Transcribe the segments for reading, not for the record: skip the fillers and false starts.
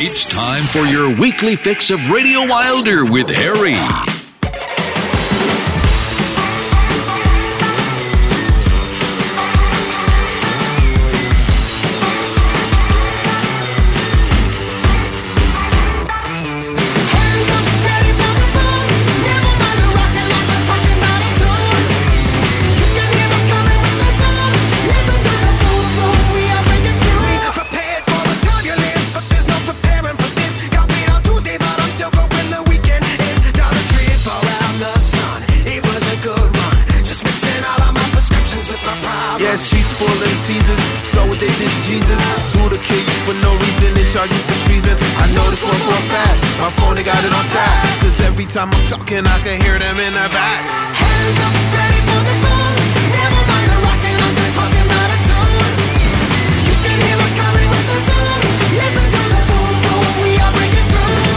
It's time for your weekly fix of Radio Wilder with Harry. Time I'm talking, I can hear them in the back. Hands up, ready for the boom. Never mind the rockin', I'm just talking about a tune. You can hear us coming with the tune. Listen to the boom, boom, we are breaking through.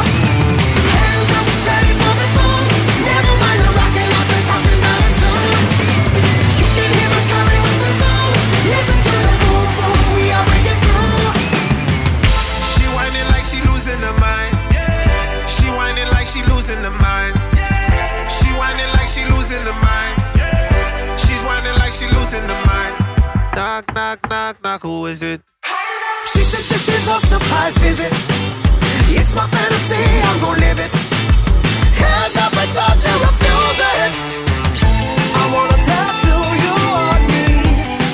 Hands up, ready for the boom. Never mind the rockin', I'm just talking about a tune. You can hear us coming with the tune. Listen to the boom, boom, we are breaking through. She whining like she losing her mind. She whining like she losing the mind. Yeah. She whining like she losing the mind. Yeah. She's whining like she losing the mind. Knock, knock, knock, knock, who is it? She said this is a surprise visit. It's my fantasy, I'm gon' live it. Hands up and don't you refuse it. I wanna tattoo you on me.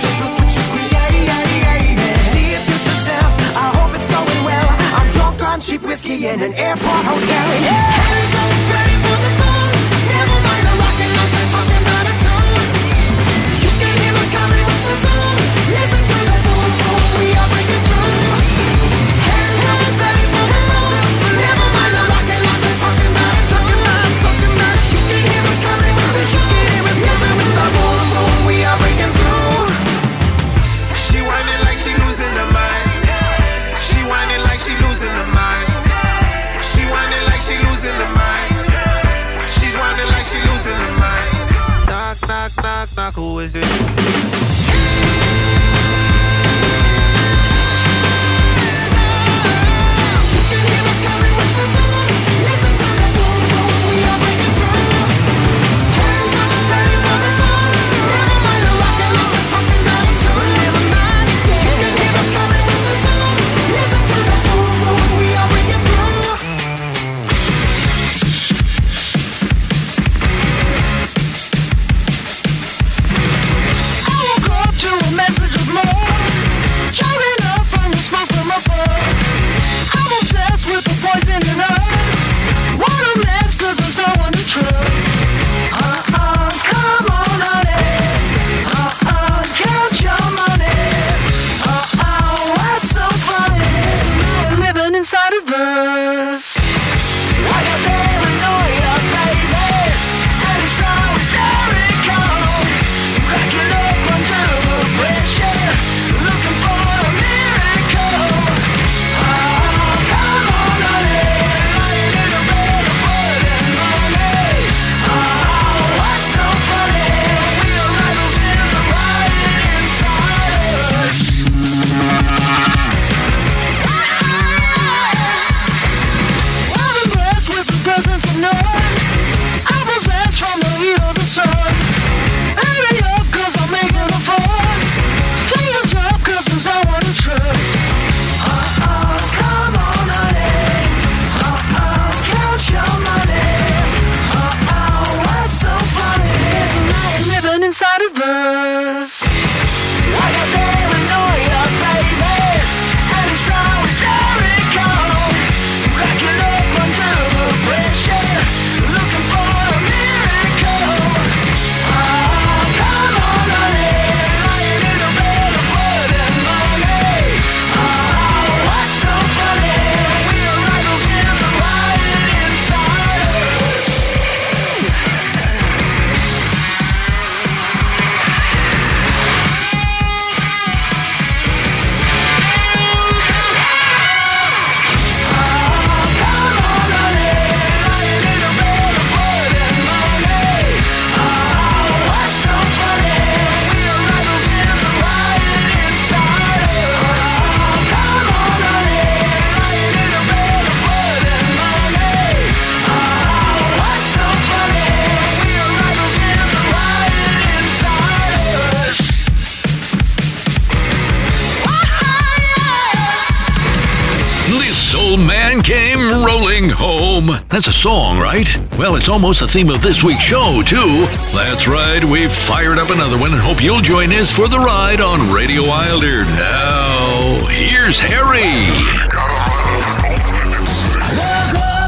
Just look what you created. Dear future self, I hope it's going well. I'm drunk on cheap whiskey in an airport hotel. Yeah. Who is it? Message This old man came rolling home. That's a song, right? Well, it's almost the theme of this week's show, too. That's right, we've fired up another one and hope you'll join us for the ride on Radio Wilder. Now, here's Harry.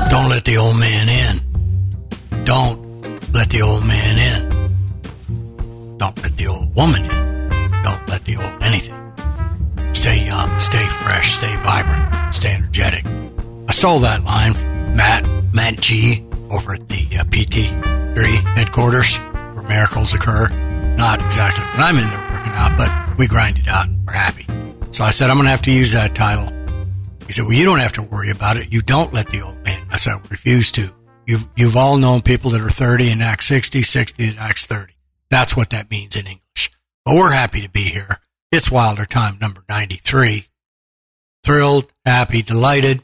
Don't let the old man in. Don't let the old man in. Don't let the old woman in. Don't let the old anything. Stay young, stay fresh, stay vibrant, stay energetic. I stole that line from Matt G over at the PT3 headquarters where miracles occur. Not exactly when I'm in there working out, but we grind it out and we're happy. So I said, I'm going to have to use that title. He said, well, you don't have to worry about it. You don't let the old man. I said, I refuse to. You've all known people that are 30 and act 60, 60 and act 30. That's what that means in English. But we're happy to be here. It's Wilder Time number 93. Thrilled, happy, delighted.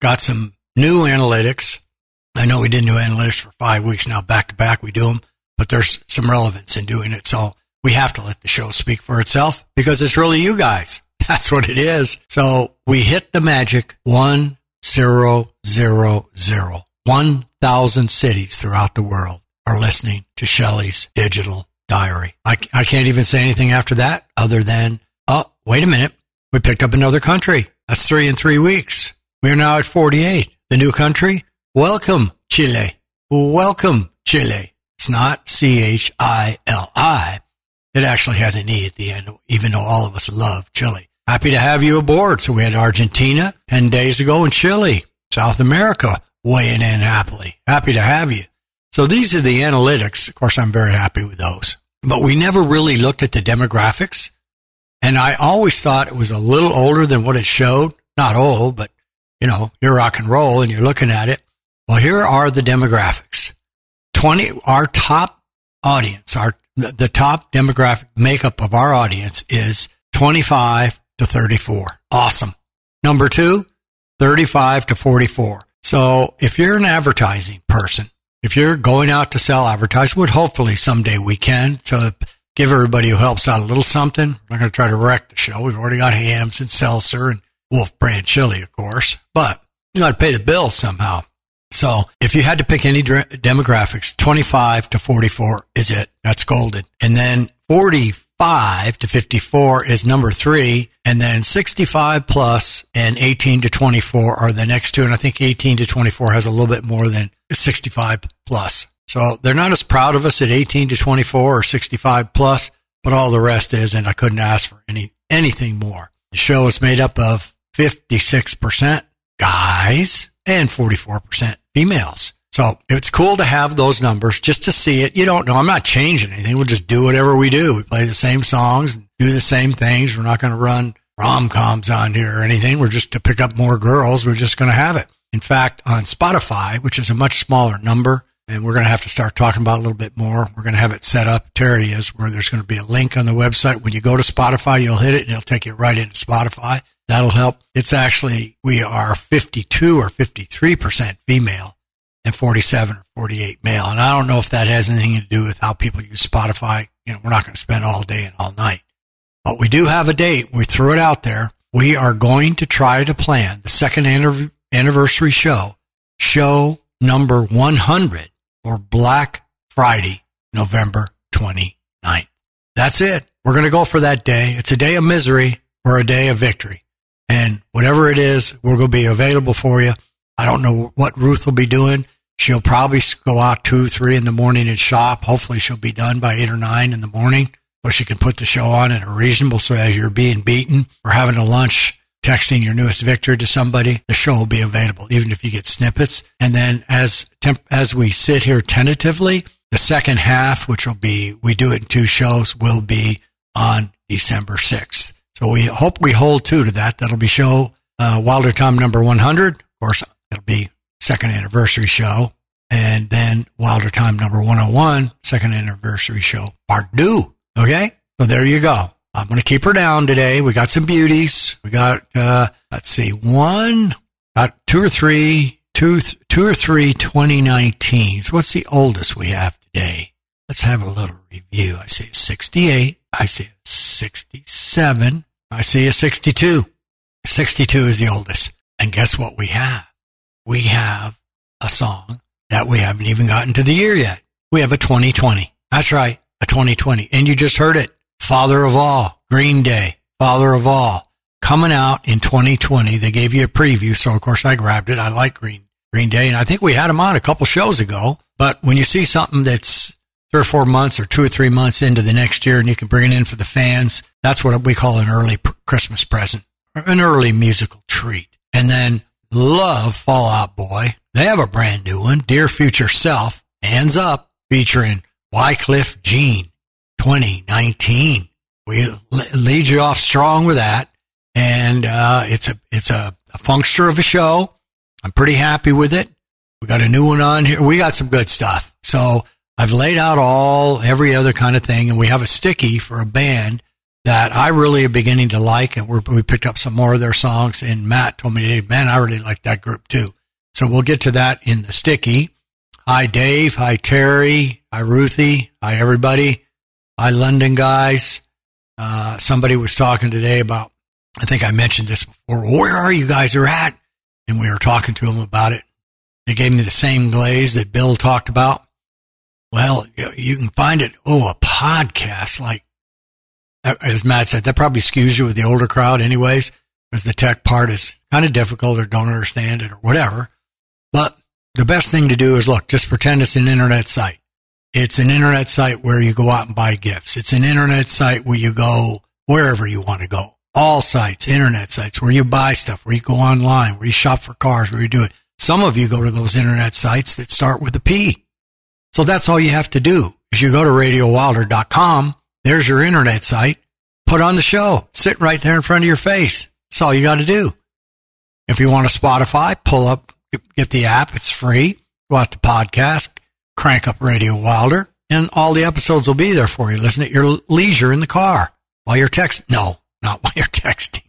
Got some new analytics. I know we didn't do analytics for 5 weeks now, back to back we do them, but there's some relevance in doing it. So we have to let the show speak for itself because it's really you guys. That's what it is. So we hit the magic 1000. 1,000 cities throughout the world are listening to Shelley's digital diary. I can't even say anything after that other than, oh, wait a minute. We picked up another country. That's 3 in 3 weeks. We're now at 48. The new country? Welcome, Chile. Welcome, Chile. It's not Chili. It actually has an E at the end, even though all of us love Chile. Happy to have you aboard. So we had Argentina 10 days ago and Chile, South America, weighing in happily. Happy to have you. So these are the analytics. Of course, I'm very happy with those. But we never really looked at the demographics. And I always thought it was a little older than what it showed. Not old, but, you know, you're rock and roll and you're looking at it. Well, here are the demographics. Our top audience, the top demographic makeup of our audience is 25 to 34. Awesome. Number two, 35 to 44. So if you're an advertising person, if you're going out to sell advertising, which hopefully someday we can, so give everybody who helps out a little something. I'm not going to try to wreck the show. We've already got Hamm's and Seltzer and Wolf Brand Chili, of course, but you got to pay the bills somehow. So if you had to pick any demographics, 25 to 44 is it. That's golden. And then 45 to 54 is number three. And then 65 plus and 18 to 24 are the next two. And I think 18 to 24 has a little bit more than 65 plus. So they're not as proud of us at 18 to 24 or 65 plus, but all the rest is, and I couldn't ask for anything more. The show is made up of 56% guys and 44% females. So it's cool to have those numbers just to see it. You don't know. I'm not changing anything. We'll just do whatever we do. We play the same songs, do the same things. We're not going to run rom-coms on here or anything. We're just to pick up more girls. We're just going to have it. In fact, on Spotify, which is a much smaller number, and we're going to have to start talking about it a little bit more. We're going to have it set up. Terry is where there's going to be a link on the website. When you go to Spotify, you'll hit it, and it'll take you right into Spotify. That'll help. It's actually, we are 52 or 53% female and 47 or 48 male. And I don't know if that has anything to do with how people use Spotify. You know, we're not going to spend all day and all night. But we do have a date. We threw it out there. We are going to try to plan the second anniversary show number 100 or Black Friday, November 29th. That's it. We're going to go for that day. It's a day of misery or a day of victory. And whatever it is, we're going to be available for you. I don't know what Ruth will be doing. She'll probably go out 2, 3 in the morning and shop. Hopefully she'll be done by 8 or 9 in the morning, or she can put the show on at a reasonable. So as you're being beaten or having a lunch, texting your newest victory to somebody, the show will be available, even if you get snippets. And then as we sit here tentatively, the second half, which will be, we do it in 2 shows, will be on December 6th. So we hope we hold true to that. That'll be show Wilder Time number 100. Of course, it'll be second anniversary show. And then Wilder Time number 101, second anniversary show part 2. Okay? So there you go. I'm going to keep her down today. We got some beauties. We got, two or three 2019s. What's the oldest we have today? Let's have a little review. I see a 68. I see a 67. I see a 62. 62 is the oldest. And guess what we have? We have a song that we haven't even gotten to the year yet. We have a 2020. That's right, a 2020. And you just heard it. Father of All, Green Day, Father of All, coming out in 2020. They gave you a preview, so of course I grabbed it. I like Green Day, and I think we had them on a couple shows ago. But when you see something that's 3 or 4 months or 2 or 3 months into the next year and you can bring it in for the fans, that's what we call an early Christmas present, an early musical treat. And then love Fall Out Boy. They have a brand new one, Dear Future Self, Hands Up, featuring Wycliffe Jean, 2019. We lead you off strong with that, and it's a funkster of a show. I'm pretty happy with it. We got a new one on here. We got some good stuff. So I've laid out every other kind of thing, and we have a sticky for a band that I really am beginning to like, and we picked up some more of their songs, and Matt told me, hey, man, I really like that group too. So we'll get to that in the sticky. Hi, Dave. Hi, Terry. Hi, Ruthie. Hi, everybody. Hi, London guys. Somebody was talking today about, I think I mentioned this before, where are you guys are at? And we were talking to them about it. They gave me the same glaze that Bill talked about. Well, you can find it, a podcast. Like, as Matt said, that probably skews you with the older crowd anyways, because the tech part is kind of difficult or don't understand it or whatever. But the best thing to do is, look, just pretend it's an internet site. It's an internet site where you go out and buy gifts. It's an internet site where you go wherever you want to go. All sites, internet sites, where you buy stuff, where you go online, where you shop for cars, where you do it. Some of you go to those internet sites that start with a P. So that's all you have to do is you go to RadioWilder.com. There's your internet site. Put on the show. Sit right there in front of your face. That's all you got to do. If you want to Spotify, pull up, get the app. It's free. Go out to podcast, crank up Radio Wilder, and all the episodes will be there for you. Listen at your leisure in the car while you're texting. No, not while you're texting.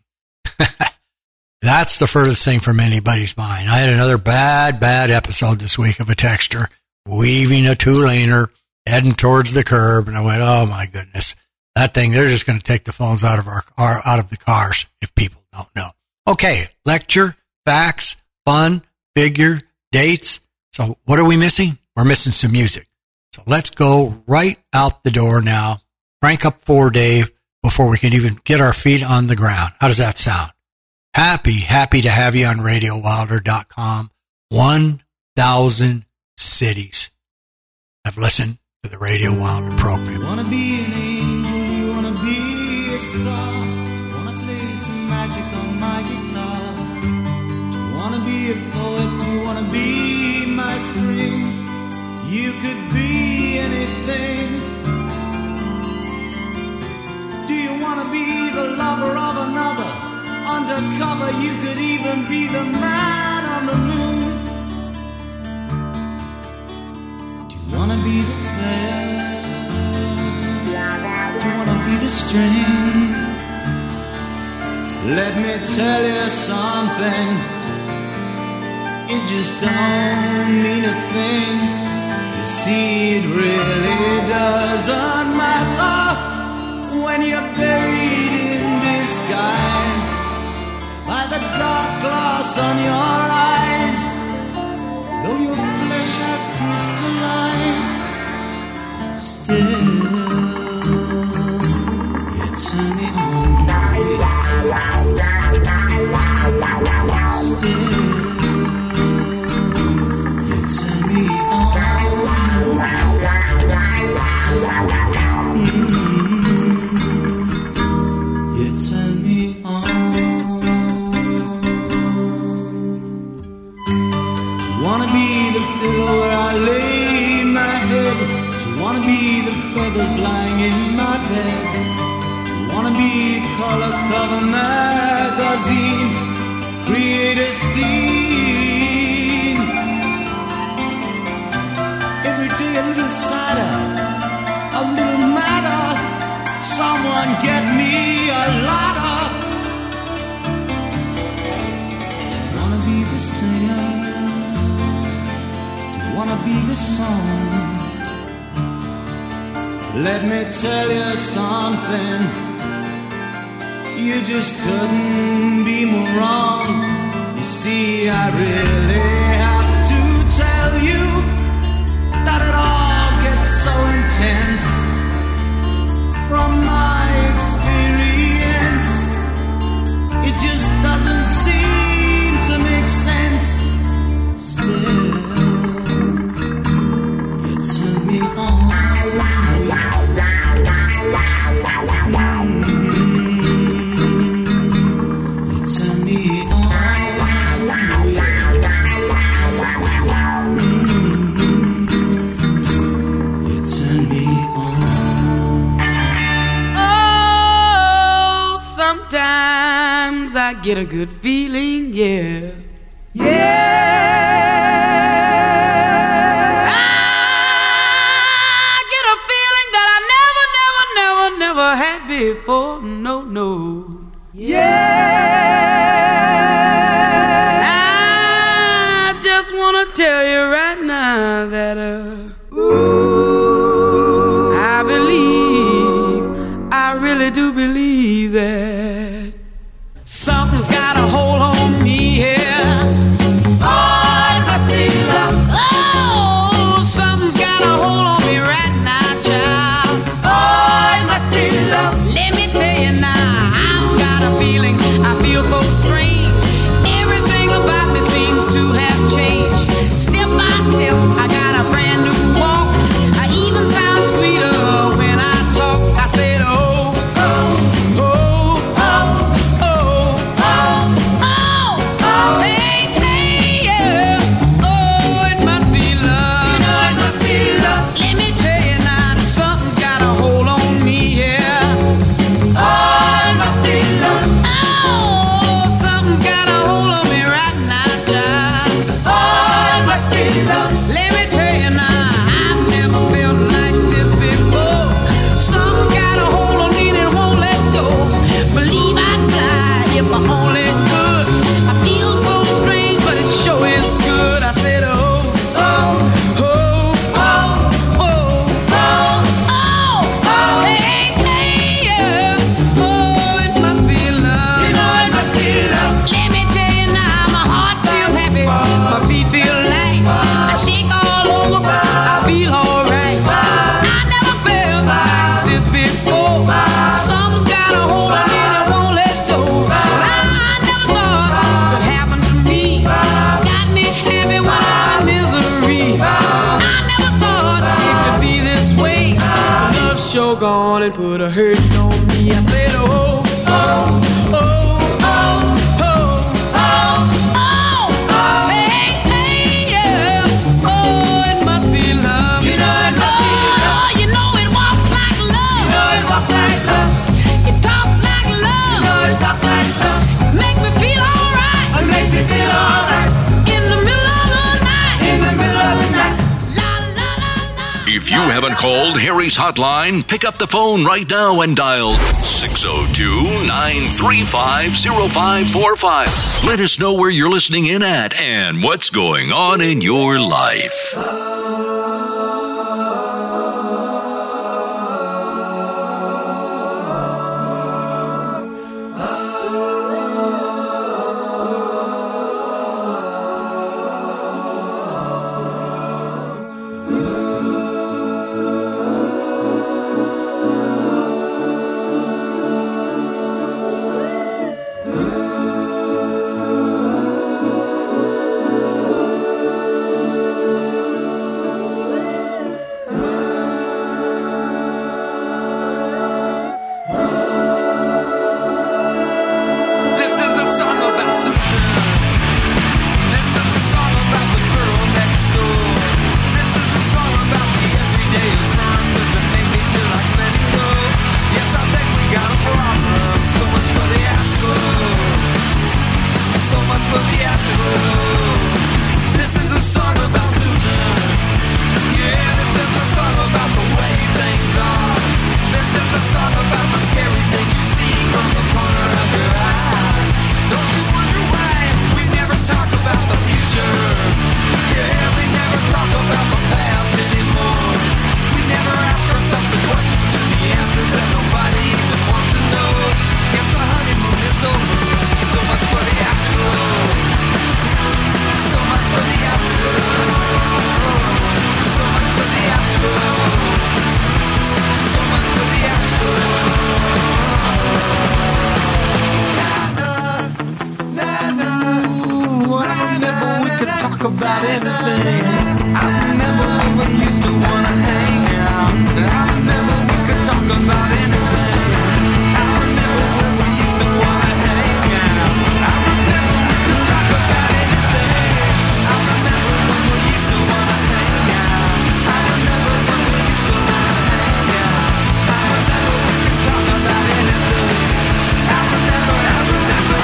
That's the furthest thing from anybody's mind. I had another bad episode this week of a texter weaving a two-laner, heading towards the curb, and I went, oh my goodness, that thing, they're just going to take the phones out of out of the cars if people don't know. Okay, lecture, facts, fun, figure, dates. So what are we missing? We're missing some music. So let's go right out the door now, crank up 4, Dave, before we can even get our feet on the ground. How does that sound? Happy to have you on RadioWilder.com. 1,000 cities have listened to the Radio Wilder program. You wanna be an angel, you wanna be a star, you wanna play some magic on my guitar, you wanna be a poet, you wanna be my string, you could be anything. Do you wanna be the lover of another? Undercover, you could even be the man on the moon. Do you wanna be the player? Do you wanna be the string? Let me tell you something, it just don't mean a thing. You see, it really doesn't matter when you're buried in disguise by the dark glass on your eyes. Though your flesh has crystallized, still you're turning on. Still you're turning on. Mm-hmm. You turn me on. Pillow where I lay my head. You wanna be the feathers lying in my bed. You wanna be color cover magazine, create a scene. Every day a little sadder, a little madder. Someone get me a ladder. You wanna be the singer, wanna be the song. Let me tell you something, You just couldn't be more wrong. You see, I really have to tell you that it all gets so intense. From my experience, it just doesn't seem to make sense. Still, you turn me on. Sometimes I get a good feeling, yeah. Yeah. I get a feeling that I never had before. No, no. Yeah. I just want to tell you right now that, ooh, I believe, I really do believe that. Something's got a hold on me here. Yeah. Oh, it must be love. Oh, something's got a hold on me right now, child. Oh, it must be love. Let me tell you now, I've got a feeling. I feel so strange. Everything about me seems to have changed. Step by step, I got a brand new walk. I even sound sweeter when I talk. I said, oh, oh. And put a hurt on me. I said, oh, oh. If you haven't called Harry's hotline, pick up the phone right now and dial 602-935-0545. Let us know where you're listening in at and what's going on in your life. talk about anything. I remember when we used to want to hang out. I remember we could talk about anything. I remember when we used to want to hang out. I remember we could talk about anything. I remember when we used to want to hang out. I remember when we used to want to hang out. I remember we could talk about anything. I remember, I remember, I remember.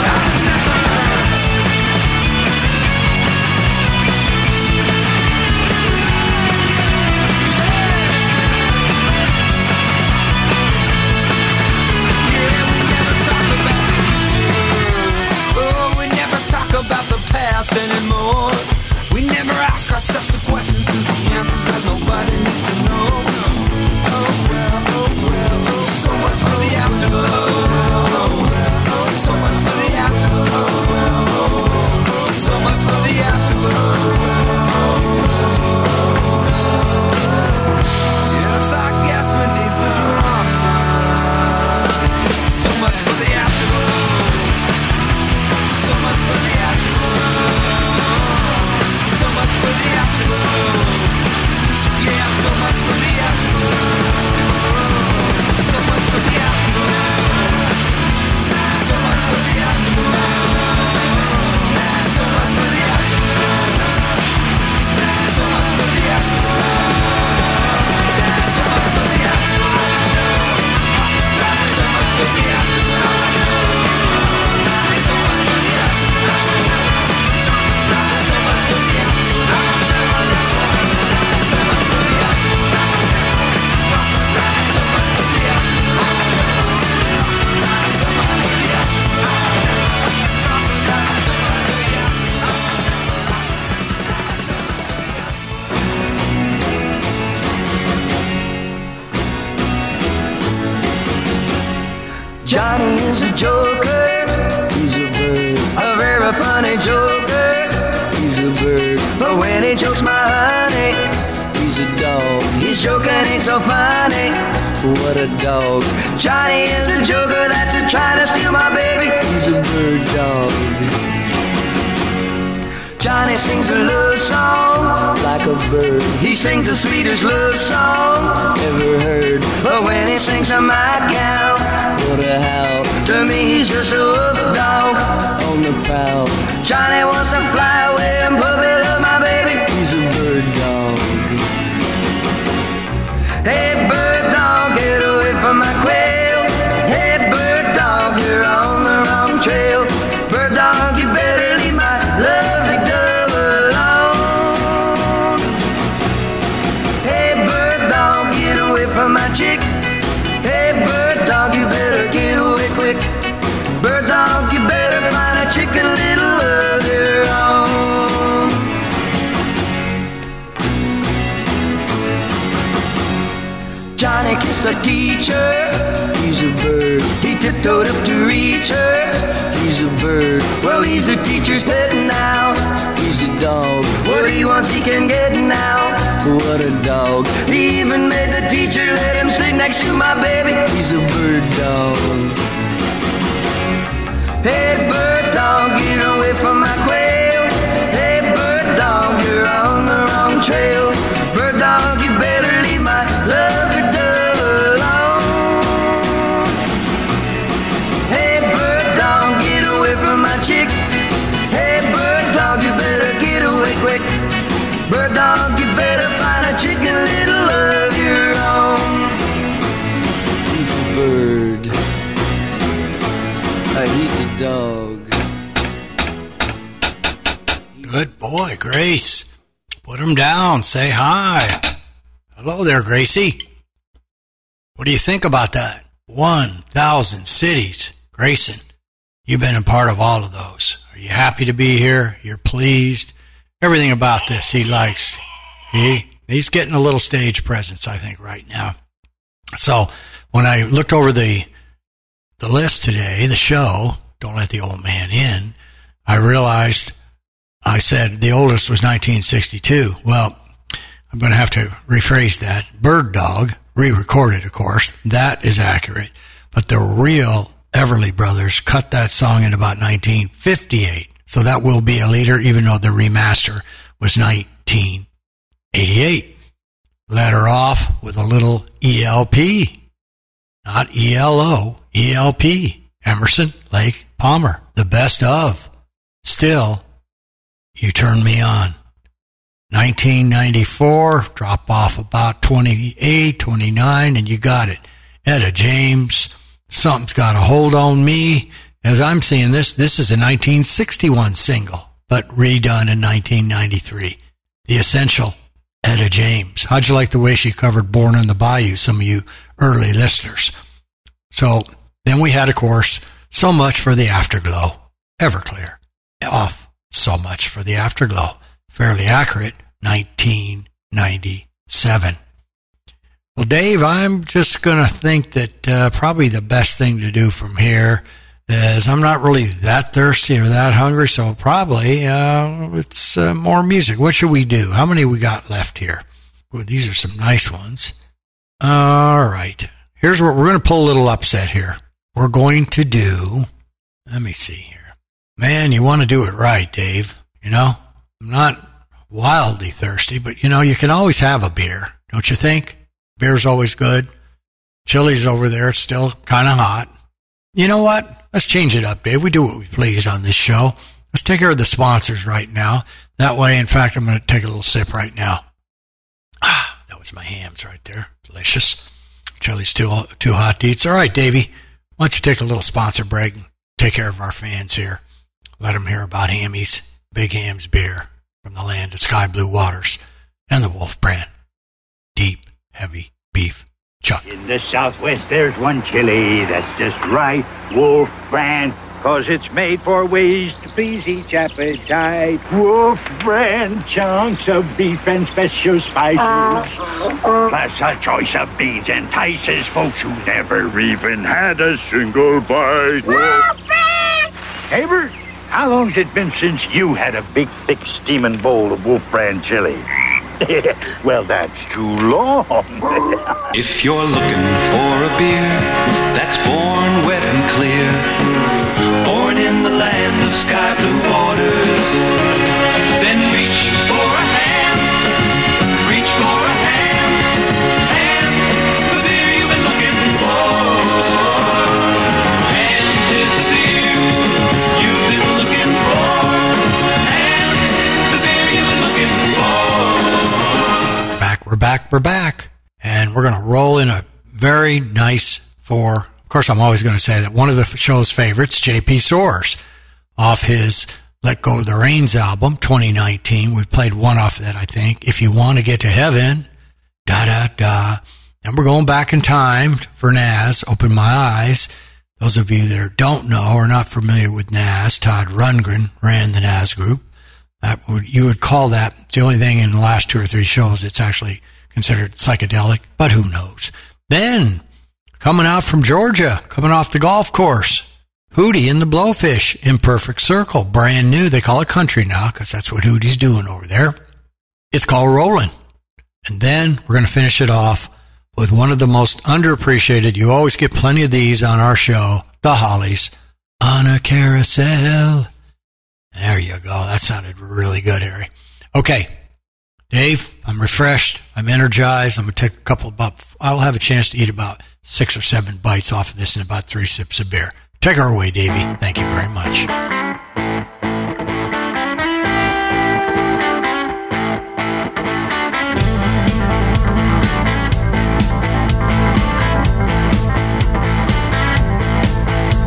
About the past anymore. We never ask ourselves the questions and the answers that nobody needs to know. Oh well, so much for the afterglow. So much for the afterglow. So much for the afterglow. Yes, I guess we need the drama. So much for the afterglow. So much for the afterglow. So much for the afterglow. Yeah, so much for the afterglow. So much for the afterglow. So much for the afterglow. So much for the afterglow. So much for the afterglow. So much for the afterglow. So much for the afterglow. Johnny is a joker, he's a bird, a very funny joker, he's a bird, but when he jokes my honey, he's a dog, he's joking, ain't so funny, what a dog. Johnny is a joker that's a trying to steal my baby, he's a bird dog. Johnny sings a love song, like a bird, he sings the sweetest love song ever heard, but when he sings a my gal, what a howl. To me he's just a wolf dog on the prowl. Johnny wants to fly away and puppy love my baby, he's a bird dog. Hey bird dog, get away from my quail. Hey bird dog, you're on the wrong trail. Bird dog, you better leave my lovely dove alone. Hey bird dog, get away from my chick. Hey bird dog, you better quick. Bird dog, you better find a chicken little of your own. Johnny kissed a teacher, he's a bird. He tiptoed up to reach her, he's a bird. Well, he's a teacher's pet now, he's a dog. What he wants he can get now, what a dog. He even made the teacher let him sit next to my baby, he's a bird dog. Hey bird dog, get away from my quail. Hey bird dog, you're on the wrong trail. Bird dog, you better leave my lovely dove alone. Hey bird dog, get away from my chick. Hey bird dog, you better get away quick. Bird dog, you better find a chicken little of your own. He's a bird. He's a dog. Good boy, Grace. Put him down. Say hi. Hello there, Gracie. What do you think about that? 1,000 cities. Grayson, you've been a part of all of those. Are you happy to be here? You're pleased? Everything about this he likes. He's getting a little stage presence, I think, right now. So when I looked over the list today, the show, Don't Let the Old Man In, I realized, I said the oldest was 1962. Well, I'm going to have to rephrase that. Bird Dog, re-recorded, of course, that is accurate. But the real Everly Brothers cut that song in about 1958. So that will be a later, even though the remaster was 1988. Let her off with a little ELP. Not ELO, ELP. Emerson, Lake, Palmer. The best of. Still, You Turn Me On. 1994, drop off about 28, 29, and you got it. Etta James, Something's Got a Hold on Me. As I'm seeing this is a 1961 single, but redone in 1993. The Essential, Etta James. How'd you like the way she covered Born in the Bayou, some of you early listeners? So then we had, of course, So Much for the Afterglow, Everclear. Off So Much for the Afterglow. Fairly accurate, 1997. Well, Dave, I'm just going to think that probably the best thing to do from here is I'm not really that thirsty or that hungry, so probably it's more music. What should we do? How many we got left here? Well, these are some nice ones. All right. Here's what we're going to pull a little upset here. We're going to do, let me see here. Man, you want to do it right, Dave. You know, I'm not wildly thirsty, but, you know, you can always have a beer, don't you think? Beer's always good. Chile's over there. It's still kind of hot. You know what? Let's change it up, Dave. We do what we please on this show. Let's take care of the sponsors right now. That way, in fact, I'm going to take a little sip right now. Ah, that was my Hamm's right there. Delicious. Chile's too hot to eat. All right, Davey, why don't you take a little sponsor break and take care of our fans here. Let them hear about Hammy's Big Hamm's beer from the land of sky blue waters and the Wolf Brand. Deep. Heavy beef chuck. In the Southwest, there's one chili that's just right, Wolf Brand, cause it's made for ways to please each appetite. Wolf Brand chunks of beef and special spices. Plus a choice of beans entices folks who never even had a single bite. Wolf Brand! Neighbor, how long's it been since you had a big, thick, steaming bowl of Wolf Brand chili? Well, that's too long. If you're looking for a beer that's born wet and clear, born in the land of sky blue waters, then reach for a Hamm's. Reach for a Hamm's. Hamm's, the beer you've been looking for. Hamm's is the beer you've been looking for. Hamm's, the beer you've been looking for. We're back, and we're going to roll in a very nice four. Of course, I'm always going to say that one of the show's favorites, JP Soars, off his Let Go of the Reins album, 2019. We've played one off of that, I think. If You Want to Get to Heaven, da-da-da. And we're going back in time for Nazz, Open My Eyes. Those of you that don't know or are not familiar with Nazz, Todd Rundgren ran the Nazz group. You would call that, it's the only thing in the last two or three shows that's actually considered psychedelic, but who knows. Then, coming out from Georgia, coming off the golf course, Hootie and the Blowfish, Imperfect Circle, brand new. They call it country now because that's what Hootie's doing over there. It's called Rollin'. And then we're going to finish it off with one of the most underappreciated, you always get plenty of these on our show, The Hollies, On a Carousel. There you go. That sounded really good, Harry. Okay. Dave, I'm refreshed. I'm energized. I'm going to take a couple of bites. I'll have a chance to eat about 6 or 7 bites off of this and about 3 sips of beer. Take her away, Davey. Thank you very much.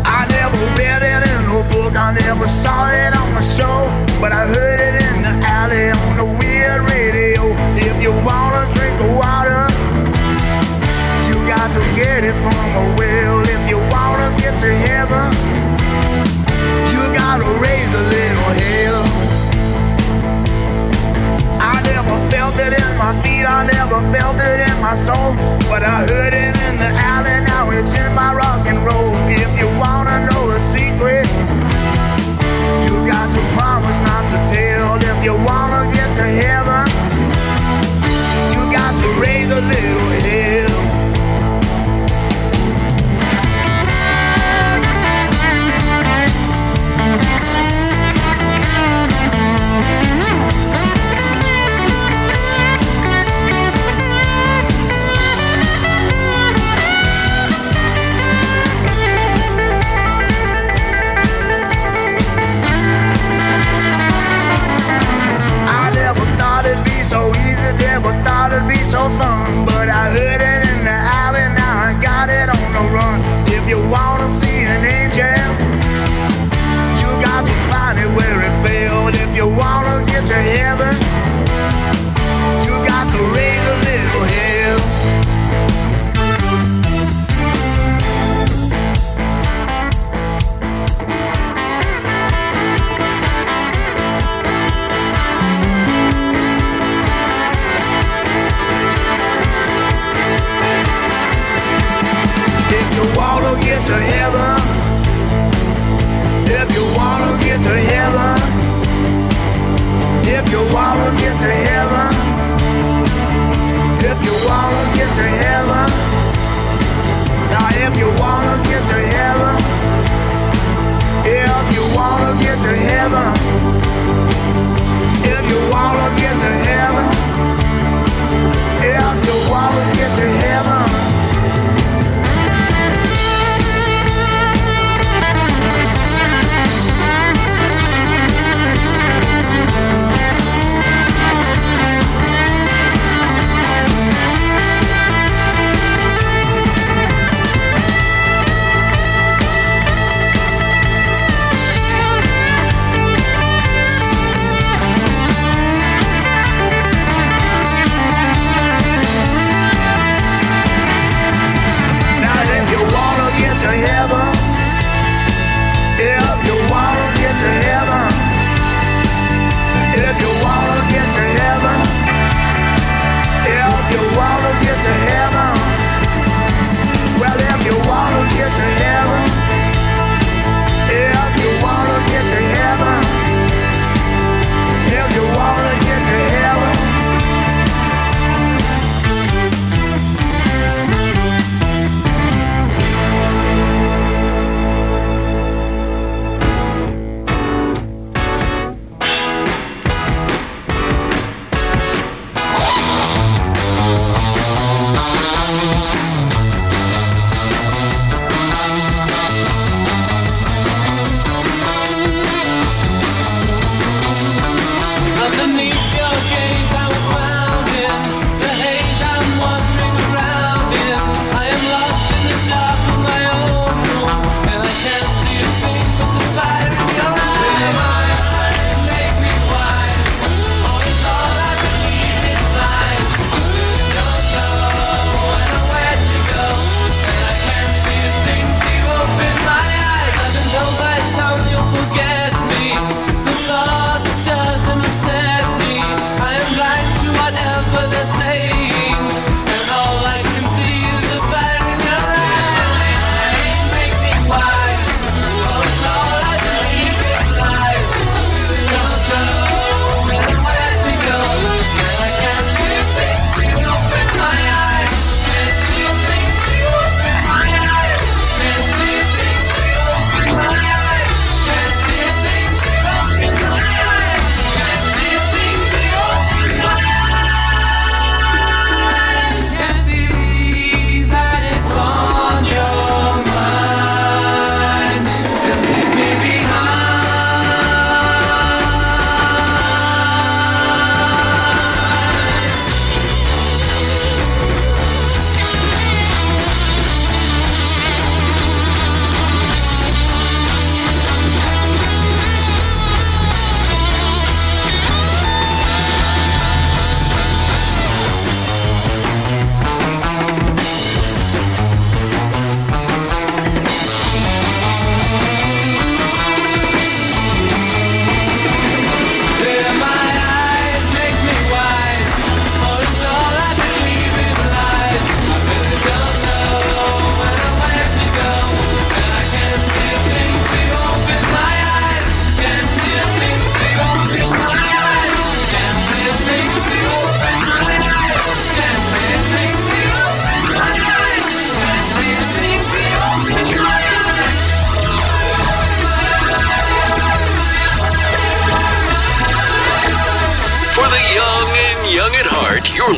I never read it in a book. I never saw it. But I heard it in the alley on the weird radio. If you wanna drink the water, you got to get it from a well. If you wanna get to heaven, you gotta raise a little hell. I never felt it in my feet, I never felt it in my soul, but I heard it in the alley, now it's in my rock and roll. If you wanna know the secret, you got to promise not to tell. If you wanna get to heaven, you got to raise a little hell. If you wanna get to heaven, if you wanna get to heaven, now if you wanna get to heaven, if you wanna get to heaven, if you wanna get to heaven, if you wanna get to heaven.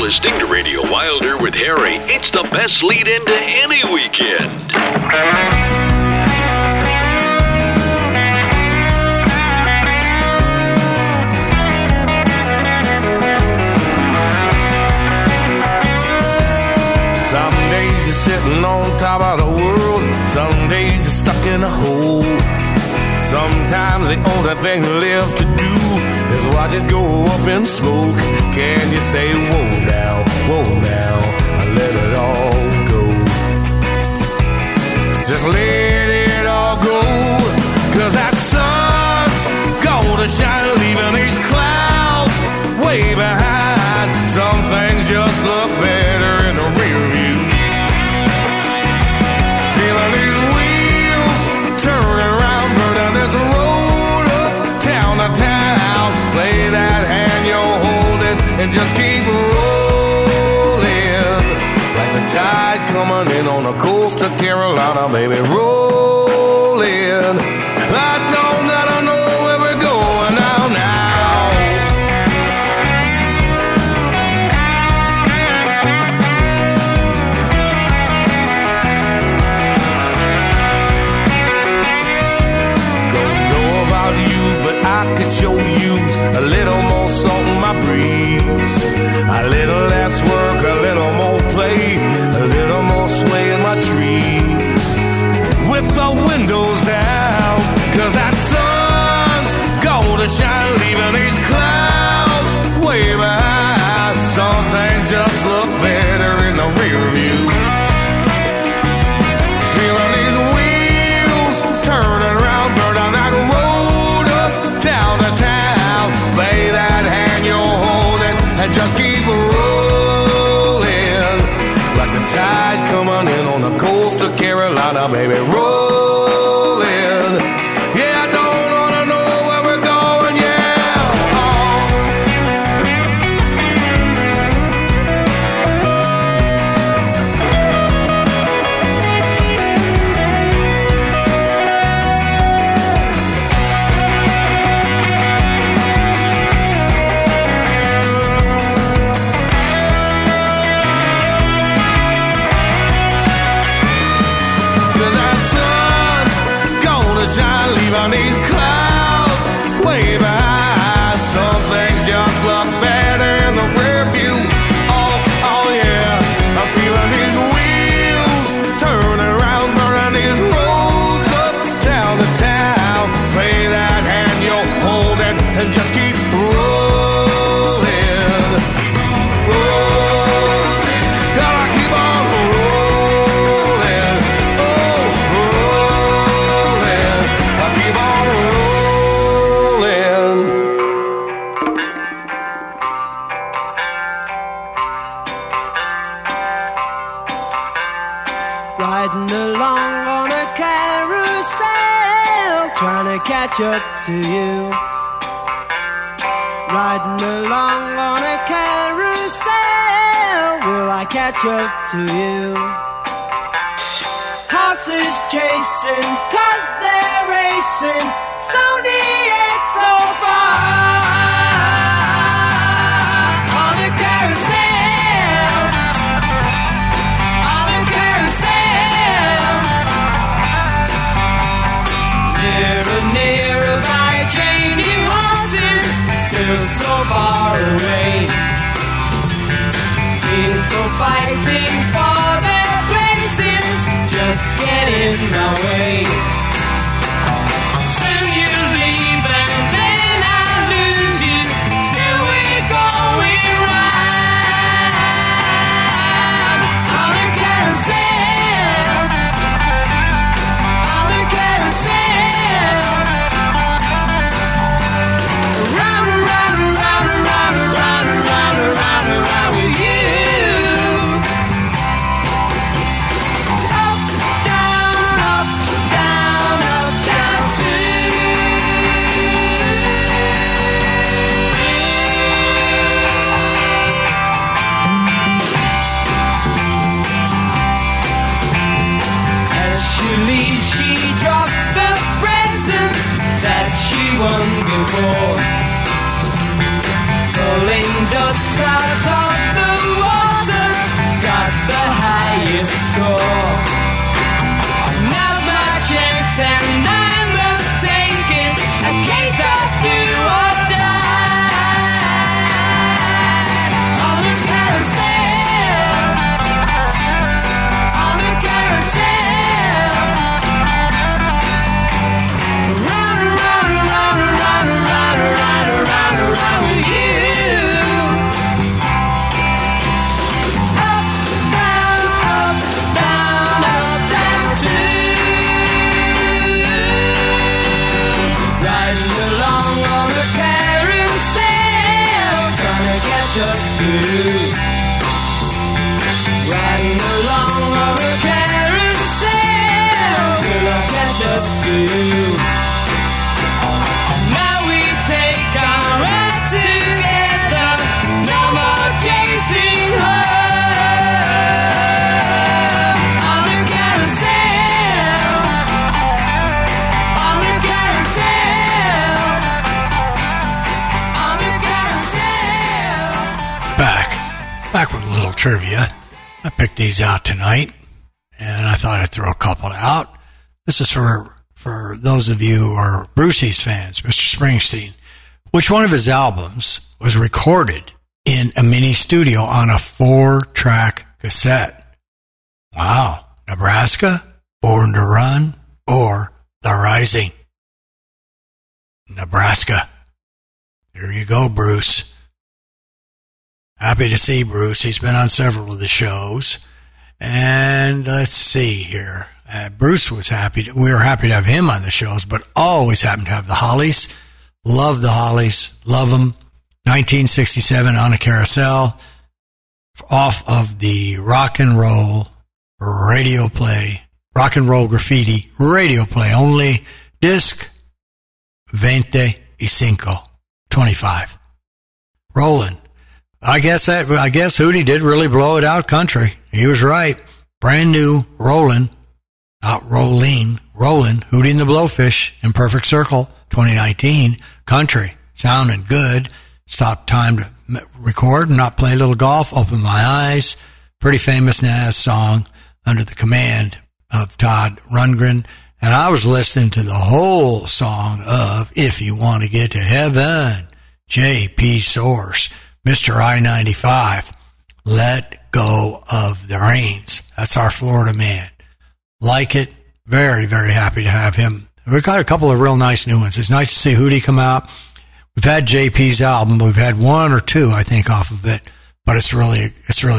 Listening to Radio Wilder with Harry. It's the best lead into any weekend. Sitting on top of the world, some days you're stuck in a hole. Sometimes the only thing left to do is watch it go up in smoke. Can you say, whoa now, I let it all go? Just let it all go, 'cause that sun's gonna shine, leaving these clouds way behind. Some things just look better in the rear view. Turn around, burn down this road, up town to town, play that hand. and just keep rolling like the tide coming in on the coast of Carolina, baby, rolling. I know that I know where we're going now, Don't know about you, but I could show use a little more salt in my breeze, a little less work, a little more play, a little more sway in my trees, with the windows down, 'cause that sun's gonna shine, leaving these clouds way behind. Some things just look better in the rear view, feeling these wheels turning around, burn down that road up down to town, lay that hand you're holding and just keep rolling like the tide coming in on the coast of Carolina, baby, roll. Up to you, riding along on a carousel, will I catch up to you? Horses chasing, 'cause they're racing, so near, so far, on a carousel, on a carousel, nearer, nearer. Changing horses, still so far away. People fighting for their places, just get in my way. Soon you leave and then I lose you, still we're going round on a carousel, on a carousel. Pulling ducks out of the water, got the highest score. Another chance and I must take it, a case of do or die. On a carousel, on a carousel. Now we take our rights together. No more trivia. I picked these out tonight, and I thought I'd throw a couple out. This is for those of you who are Brucey's fans, Mr. Springsteen. Which one of his albums was recorded in a mini studio on a 4-track cassette? Wow. Nebraska, Born to Run, or The Rising? Nebraska. There you go, Bruce. Happy to see Bruce. He's been on several of the shows. And let's see here. Bruce was happy. We were happy to have him on the shows, but always happened to have the Hollies. Love the Hollies. Love them. 1967 on a carousel off of the rock and roll radio play, rock and roll graffiti radio play only disc 25. Rolling. I guess Hootie did really blow it out country. He was right. Brand new Rolling, not Rolling, Rolling, Hootie and the Blowfish in Perfect Circle, 2019, country. Sounding good. Stopped time to record and not play a little golf. Open my eyes. Pretty famous Nazz song under the command of Todd Rundgren. And I was listening to the whole song of If You Want to Get to Heaven, JP Soars, Mr. I-95, Let Go of the Reins. That's our Florida man. Like it. Very, very happy to have him. We've got a couple of real nice new ones. It's nice to see Hootie come out. We've had JP's album. We've had one or two, I think, off of it. But it's really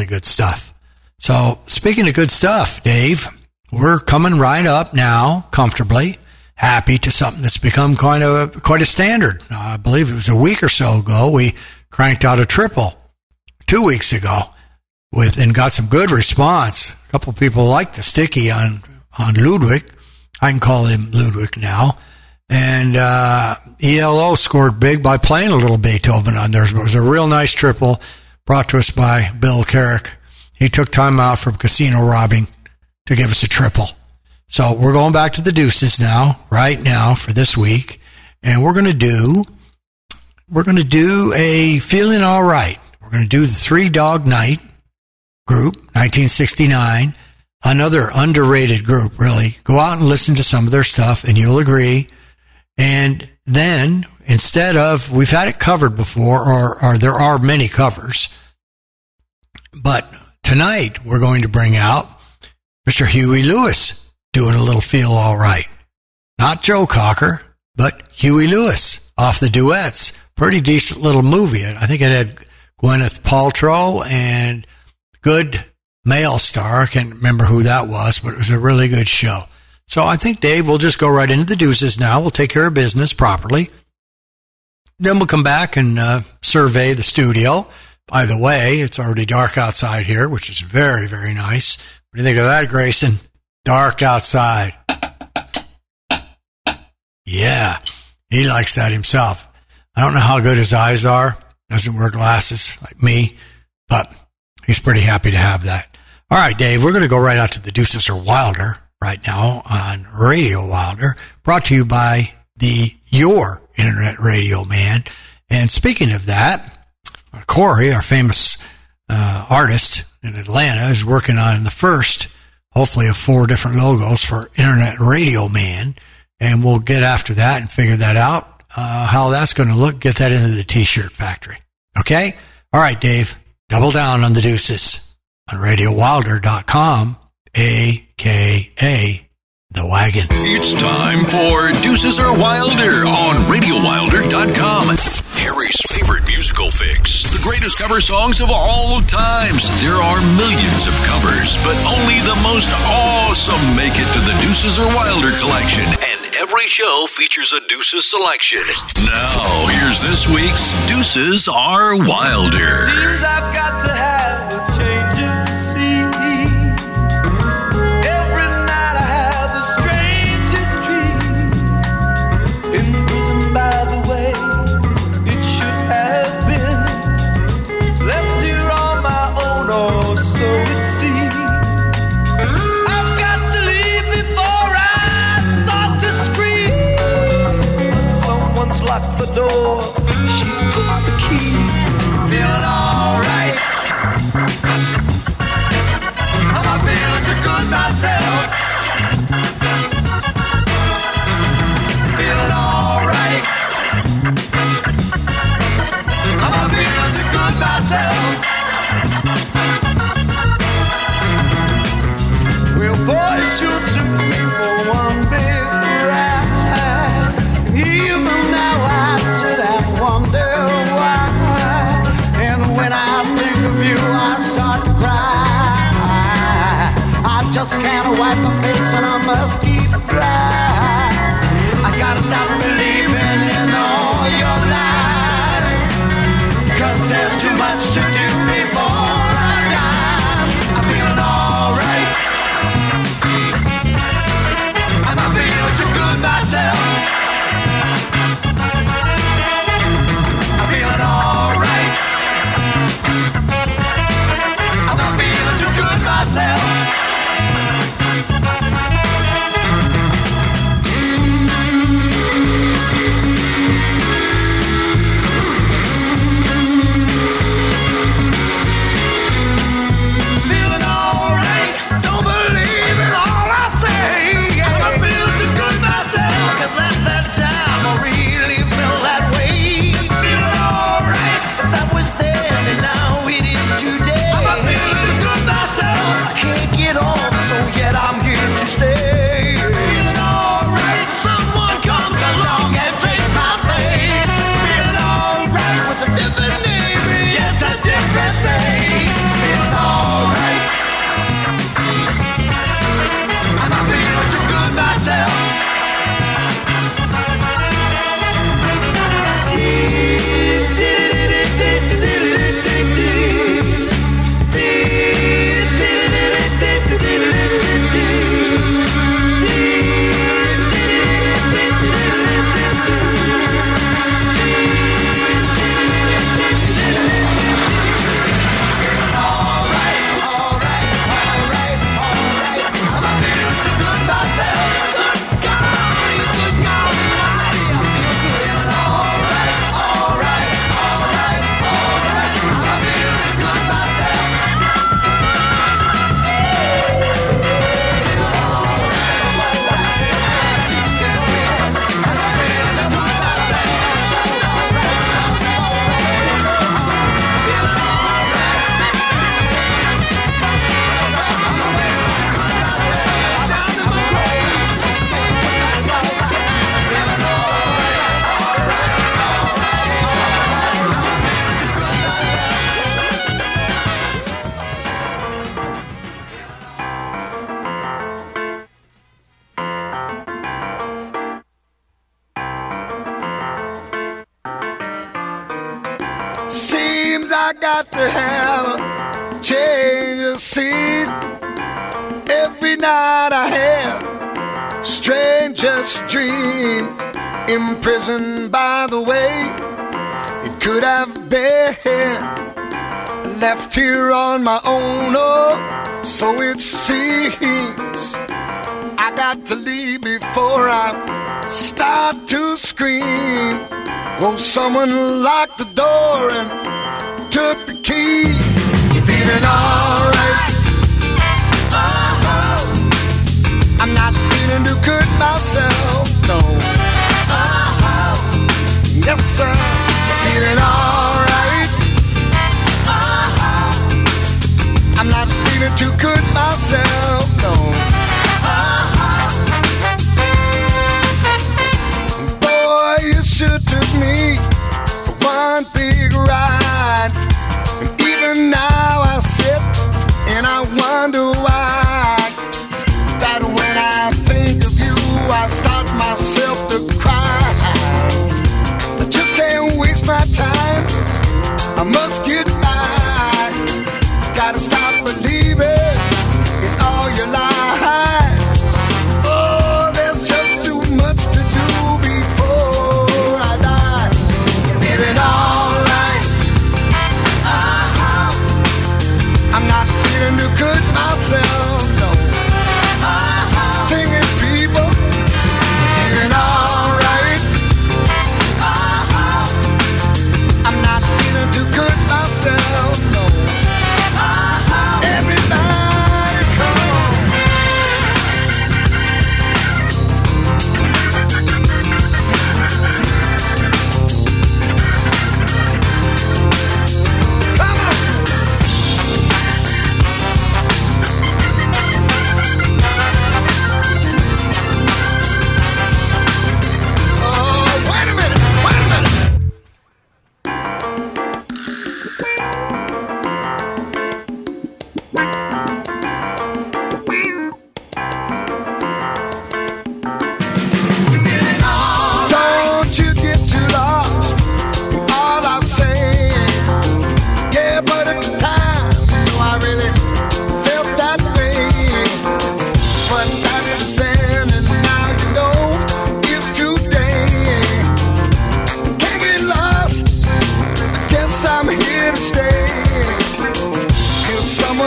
good stuff. So, speaking of good stuff, Dave, we're coming right up now, comfortably, happy to something that's become quite a standard. I believe it was a week or so ago, we cranked out a triple 2 weeks ago and got some good response. A couple people liked the sticky on Ludwig. I can call him Ludwig now. And ELO scored big by playing a little Beethoven on theirs. But it was a real nice triple brought to us by Bill Carrick. He took time out from casino robbing to give us a triple. So we're going back to the deuces now, right now for this week. And we're going to do a Feeling All Right. We're going to do the Three Dog Night group, 1969. Another underrated group, really. Go out and listen to some of their stuff, and you'll agree. And then, instead of, we've had it covered before, or there are many covers, but tonight we're going to bring out Mr. Huey Lewis doing a little Feel All Right. Not Joe Cocker, but Huey Lewis off the duets. Pretty decent little movie. I think it had Gwyneth Paltrow and good male star. I can't remember who that was, but it was a really good show. So I think, Dave, we'll just go right into the deuces now. We'll take care of business properly. Then we'll come back and survey the studio. By the way, it's already dark outside here, which is very, very nice. What do you think of that, Grayson? Dark outside. Yeah, he likes that himself. I don't know how good his eyes are. Doesn't wear glasses like me, but he's pretty happy to have that. All right, Dave, we're going to go right out to the Deuces or Wilder right now on Radio Wilder, brought to you by your internet radio man. And speaking of that, Corey, our famous artist in Atlanta, is working on the first, hopefully, of 4 different logos for internet radio man. And we'll get after that and figure that out, how that's going to look. Get that into the T-shirt factory. Okay? All right, Dave. Double down on the deuces on RadioWilder.com, a.k.a. The Wagon. It's time for Deuces Are Wilder on RadioWilder.com. Harry's favorite musical fix, the greatest cover songs of all times. There are millions of covers, but only the most awesome make it to the Deuces Are Wilder collection. And every show features a Deuces selection. Now, here's this week's Deuces Are Wilder. Seems I've got to have a change of the door, she's took the key, feeling all right. myself. Well, boys, you took me for one big ride. And even now I sit and wonder why. And when I think of you, I start to cry. I just can't wipe my face and I must keep dry. I gotta stop believing in all your lies, 'cause there's too much to do before I die. I'm feeling alright, and I'm feeling too good myself. I'm feeling alright, and I'm feeling too good myself. Imprisoned by the way it could have been, left here on my own, oh, so it seems. I got to leave before I start to scream. Won't someone lock the door and took the key? You feeling alright? Oh, I'm not feeling too good myself, no. Yes, sir, you're feeling alright. Uh-huh. I'm not feeling too good myself, no. Uh-huh. Boy, you sure took me for one big ride.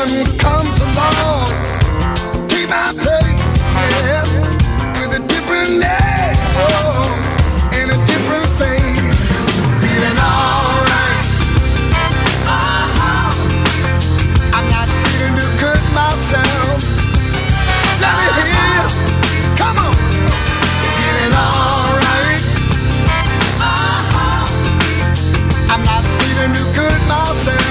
when it comes along. Keep my place, yeah, with a different name, oh, and a different face. Feeling alright, uh-huh. I'm not feeling too good myself. Let me hear you. Come on. Feeling alright, uh-huh. I'm not feeling too good myself.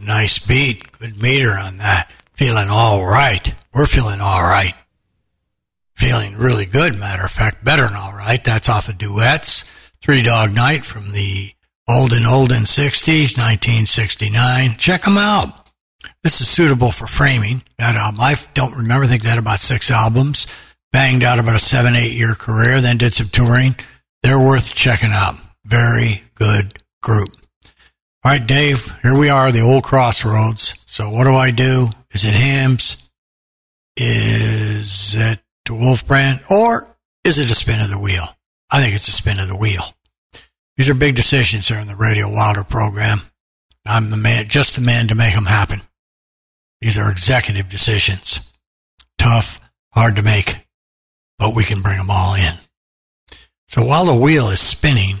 Nice beat, good meter on that. Feeling all right. We're feeling all right. Feeling really good, matter of fact, better than all right. That's off of Duets, Three Dog Night from the olden 60s, 1969. Check them out. This is suitable for framing. That album, I don't remember, I think they had about 6 albums. Banged out about a 7-8 year career, then did some touring. They're worth checking out. Very good group. All right, Dave, here we are, the old crossroads. So what do I do? Is it Hamm's? Is it Wolf Brand? Or is it a spin of the wheel? I think it's a spin of the wheel. These are big decisions here in the Radio Wilder program. I'm the man, just the man to make them happen. These are executive decisions. Tough, hard to make, but we can bring them all in. So while the wheel is spinning,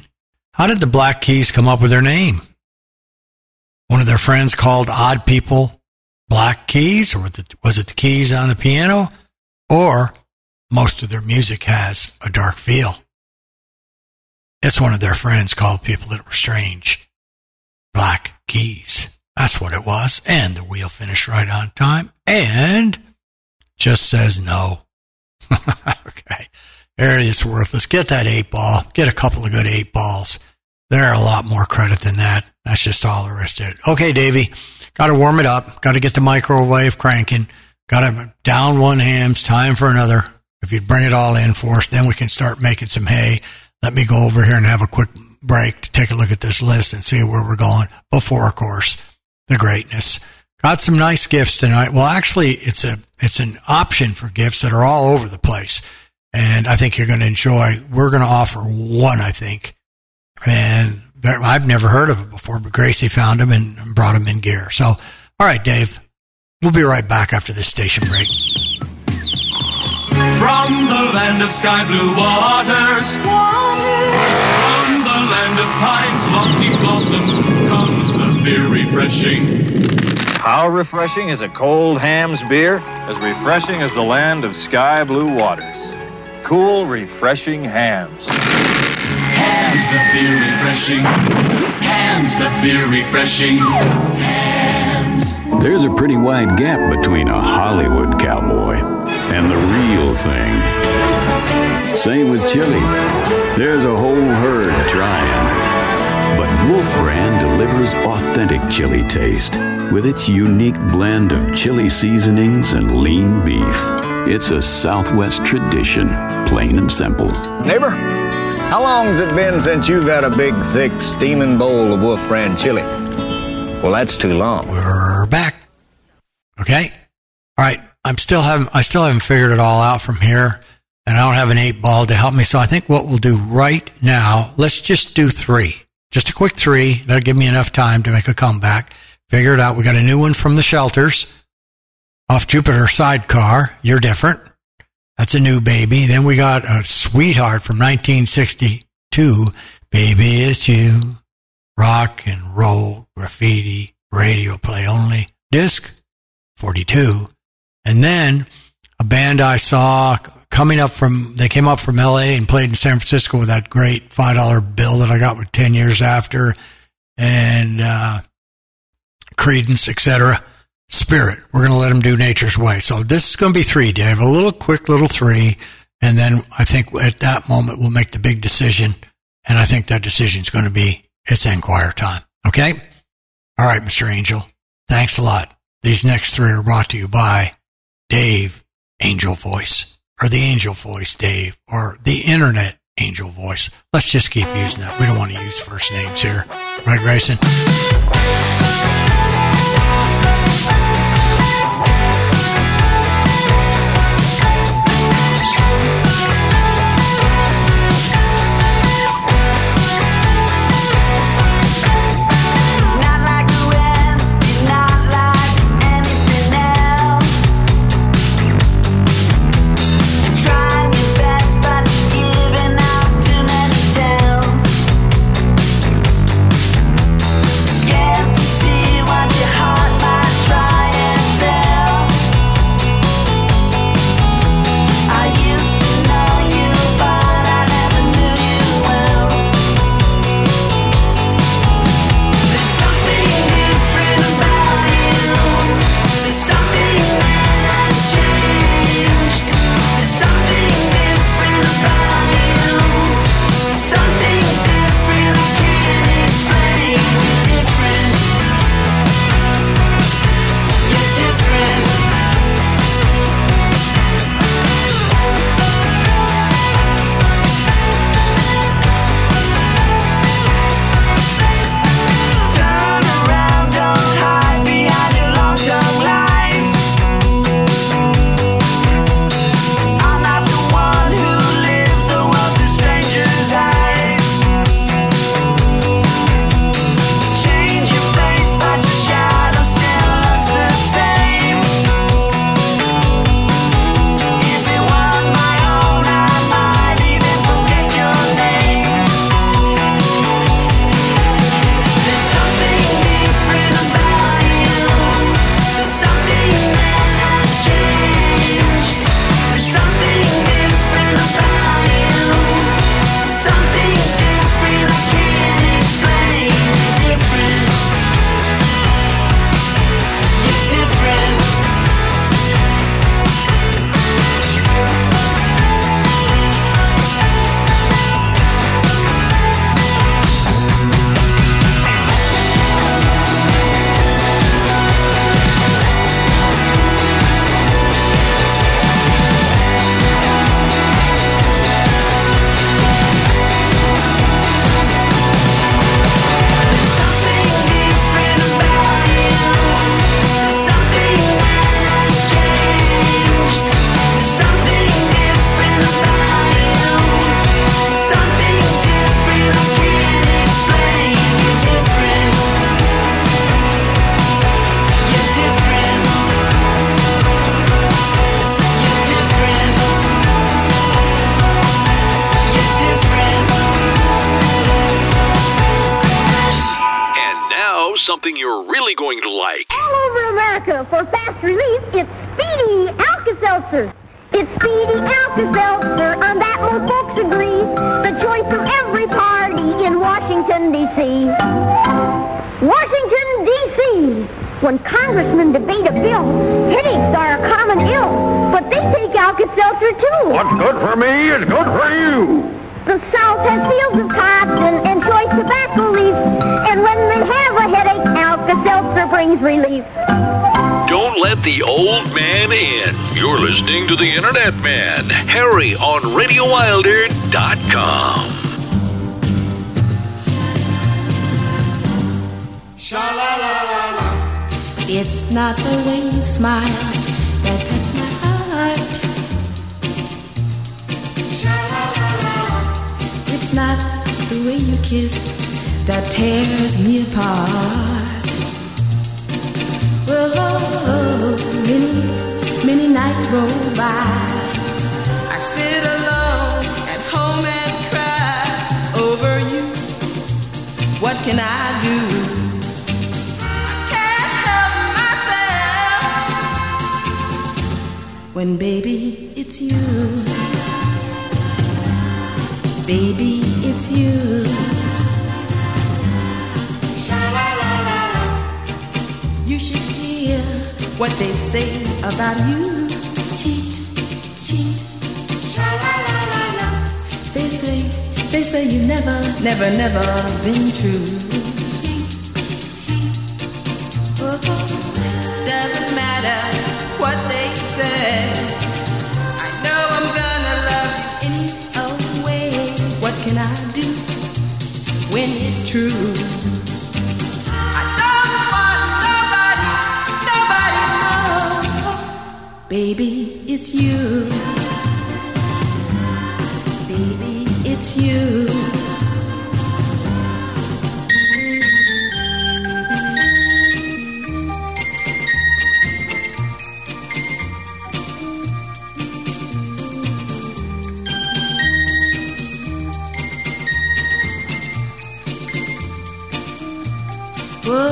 how did the Black Keys come up with their name? One of their friends called odd people Black Keys, or was it the keys on the piano? Or most of their music has a dark feel. It's one of their friends called people that were strange Black Keys. That's what it was. And the wheel finished right on time and just says no. Okay. Harry, it's worthless. Get that 8-ball. Get a couple of good 8-balls. There are a lot more credit than that. That's just all there is to it. Okay, Davey, got to warm it up. Got to get the microwave cranking. Got to down one Hamm's, time for another. If you'd bring it all in for us, then we can start making some hay. Let me go over here and have a quick break to take a look at this list and see where we're going before, of course, the greatness. Got some nice gifts tonight. Well, actually, it's an option for gifts that are all over the place, and I think you're going to enjoy. We're going to offer one, I think, and I've never heard of it before, but Gracie found him and brought him in gear. So, all right, Dave, we'll be right back after this station break. From the land of sky blue waters. From the land of pines, lofty blossoms, comes the beer refreshing. How refreshing is a cold Hamm's beer? As refreshing as the land of sky blue waters. Cool, refreshing Hamm's. Hamm's the beer refreshing. Hamm's the beer refreshing. Hamm's. There's a pretty wide gap between a Hollywood cowboy and the real thing. Same with Chile. There's a whole herd trying. But Wolf Brand delivers authentic Chile taste with its unique blend of Chile seasonings and lean beef. It's a Southwest tradition, plain and simple. Neighbor? How long's it been since you've had a big, thick, steaming bowl of Wolf Brand chili? Well, that's too long. We're back. Okay. All right. I still haven't figured it all out from here, and I don't have an 8-ball to help me. So I think what we'll do right now, let's just do 3. Just a quick 3. That'll give me enough time to make a comeback. Figure it out. We got a new one from the Shelters. Off Jupiter Sidecar. You're different. That's a new baby. Then we got a sweetheart from 1962. Baby, it's you. Rock and roll, graffiti, radio play only. Disc, 42. And then a band I saw they came up from L.A. and played in San Francisco with that great $5 bill that I got with 10 years after. And Creedence, etc. Spirit. We're going to let them do Nature's Way. So this is going to be 3, Dave. A little quick little 3. And then I think at that moment we'll make the big decision. And I think that decision is going to be it's Enquire time. Okay? All right, Mr. Angel. Thanks a lot. These next 3 are brought to you by Dave Angel voice, or the Angel voice Dave, or the Internet Angel voice. Let's just keep using that. We don't want to use first names here. Right, Grayson? Doesn't matter what they say. said, I know I'm gonna love you in a way. What can I do when it's true? I don't want nobody, nobody knows. Baby, it's you. Baby, it's you.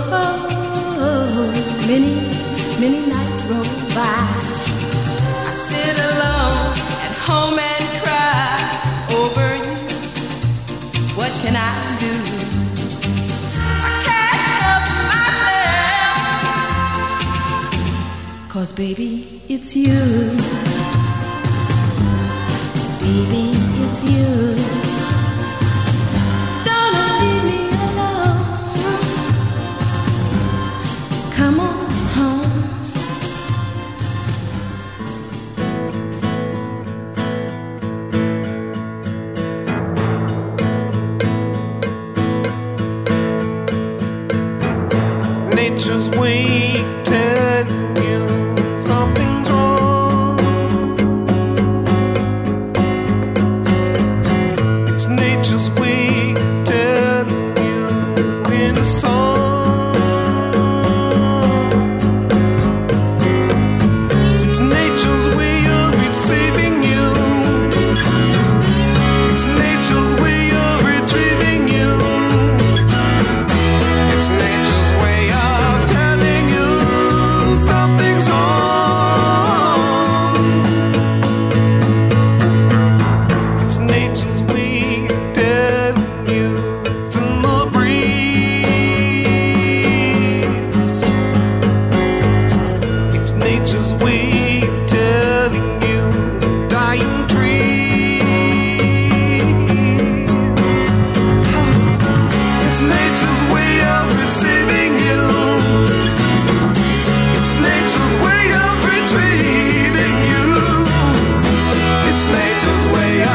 Oh, many, many nights roll by. I sit alone at home and cry over you. What can I do? I can't help myself. 'Cause baby, it's you. Baby, it's you. Just wait till you something's wrong. It's nature's way till you in a song. It's nature's way of receiving you. It's nature's way of retrieving you. It's nature's way of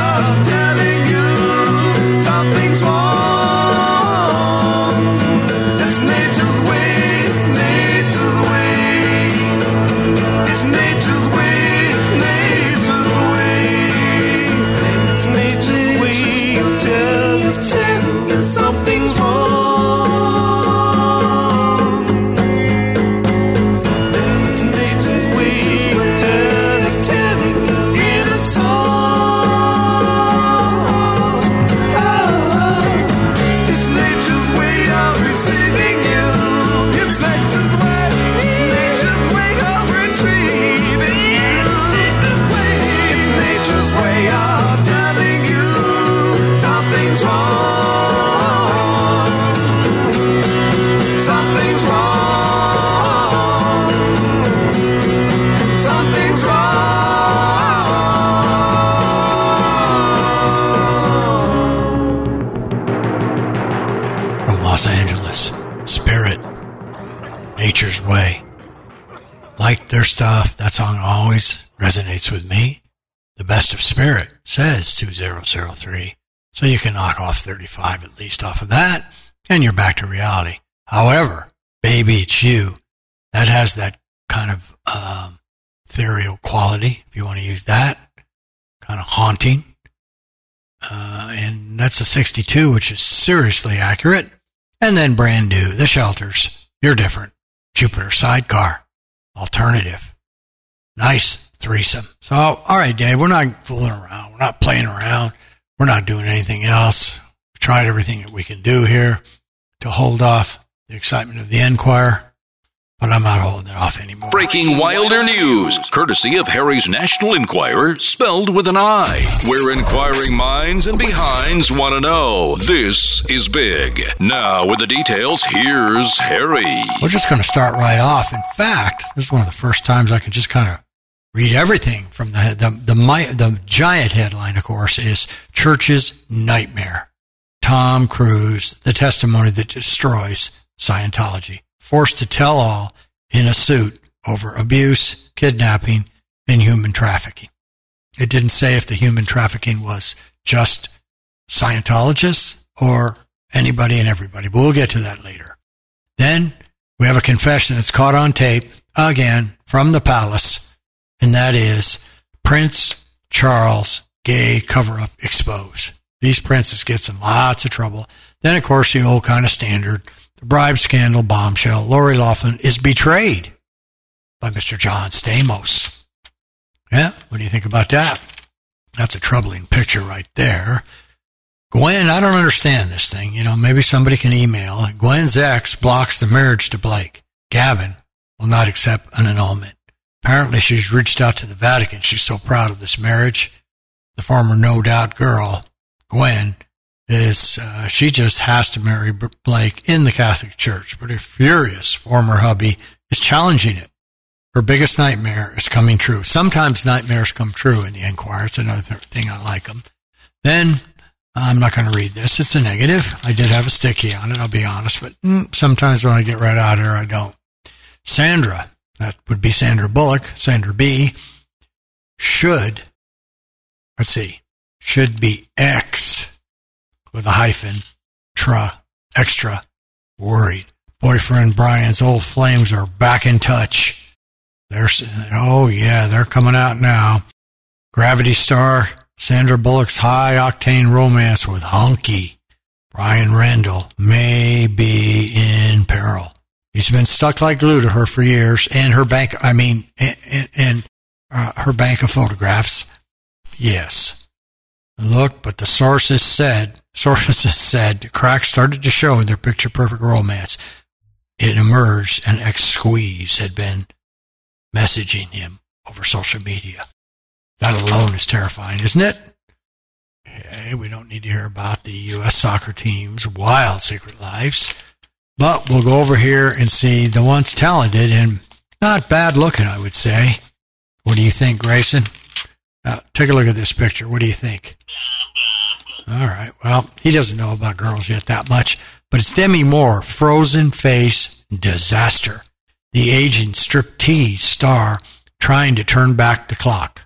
stuff. That song always resonates with me. The best of Spirit, says 2003. So you can knock off 35 at least off of that, and you're back to reality. However, Baby It's You, that has that kind of ethereal quality, if you want to use that, kind of haunting. And that's a 62, which is seriously accurate. And then brand new, The Shelters, You're Different, Jupiter Sidecar. Alternative. Nice threesome. So, all right, Dave, we're not fooling around. We're not playing around. We're not doing anything else. We tried everything that we can do here to hold off the excitement of the Enquirer, but I'm not holding it off anymore. Breaking Wilder news, courtesy of Harry's National Enquirer, spelled with an I, where inquiring minds and behinds want to know. This is big. Now, with the details, here's Harry. We're just going to start right off. In fact, this is one of the first times I can just kind of read everything from the giant headline, of course, is Church's Nightmare. Tom Cruise, the testimony that destroys Scientology. Forced to tell all in a suit over abuse, kidnapping, in human trafficking. It didn't say if the human trafficking was just Scientologists or anybody and everybody, but we'll get to that later. Then we have a confession that's caught on tape, again, from the palace, and that is Prince Charles gay cover-up expose. These princes gets in lots of trouble. Then, of course, the old kind of standard, the bribe scandal bombshell, Lori Loughlin is betrayed by Mr. John Stamos. Yeah, what do you think about that? That's a troubling picture right there. Gwen, I don't understand this thing. You know, maybe somebody can email. Gwen's ex blocks the marriage to Blake. Gavin will not accept an annulment. Apparently, she's reached out to the Vatican. She's so proud of this marriage. The former no-doubt girl, Gwen, is she just has to marry Blake in the Catholic Church. But her furious former hubby is challenging it. Her biggest nightmare is coming true. Sometimes nightmares come true in the Enquirer. It's another thing I like them. Then, I'm not going to read this. It's a negative. I did have a sticky on it, I'll be honest. But sometimes when I get right out of here, I don't. Sandra, that would be Sandra Bullock, Sandra B, should be X with a hyphen, extra, worried. Boyfriend Brian's old flames are back in touch. They're coming out now. Gravity star Sandra Bullock's high-octane romance with hunky Brian Randall may be in peril. He's been stuck like glue to her for years, and her bank of photographs. Yes, look, but the sources said the cracks started to show in their picture-perfect romance. It emerged, an ex-squeeze had been messaging him over social media. That alone is terrifying, isn't it? Hey, we don't need to hear about the U.S. soccer team's wild secret lives. But we'll go over here and see the once talented and not bad looking, I would say. What do you think, Grayson? Take a look at this picture. What do you think? All right. Well, he doesn't know about girls yet that much. But it's Demi Moore, frozen face disaster. The aging striptease star trying to turn back the clock.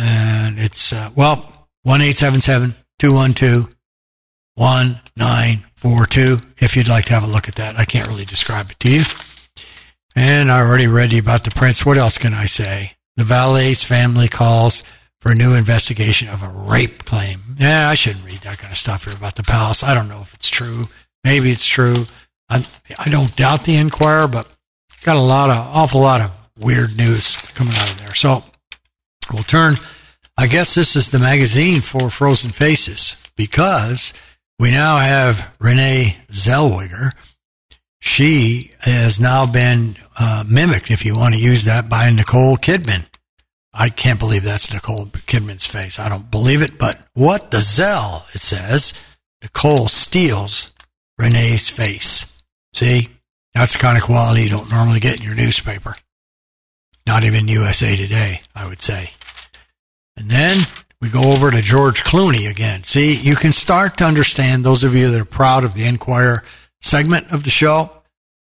And it's, 1-877-212-1942, if you'd like to have a look at that. I can't really describe it to you. And I already read you about the prince. What else can I say? The valet's family calls for a new investigation of a rape claim. Yeah, I shouldn't read that kind of stuff here about the palace. I don't know if it's true. Maybe it's true. I don't doubt the Enquirer, but got a awful lot of weird news coming out of there. So, we'll turn, I guess this is the magazine for Frozen Faces, because we now have Renee Zellweger. She has now been mimicked, if you want to use that, by Nicole Kidman. I can't believe that's Nicole Kidman's face. I don't believe it, but what the Zell, it says. Nicole steals Renee's face. See, that's the kind of quality you don't normally get in your newspaper. Not even USA Today, I would say. And then we go over to George Clooney again. See, you can start to understand, those of you that are proud of the Enquirer segment of the show,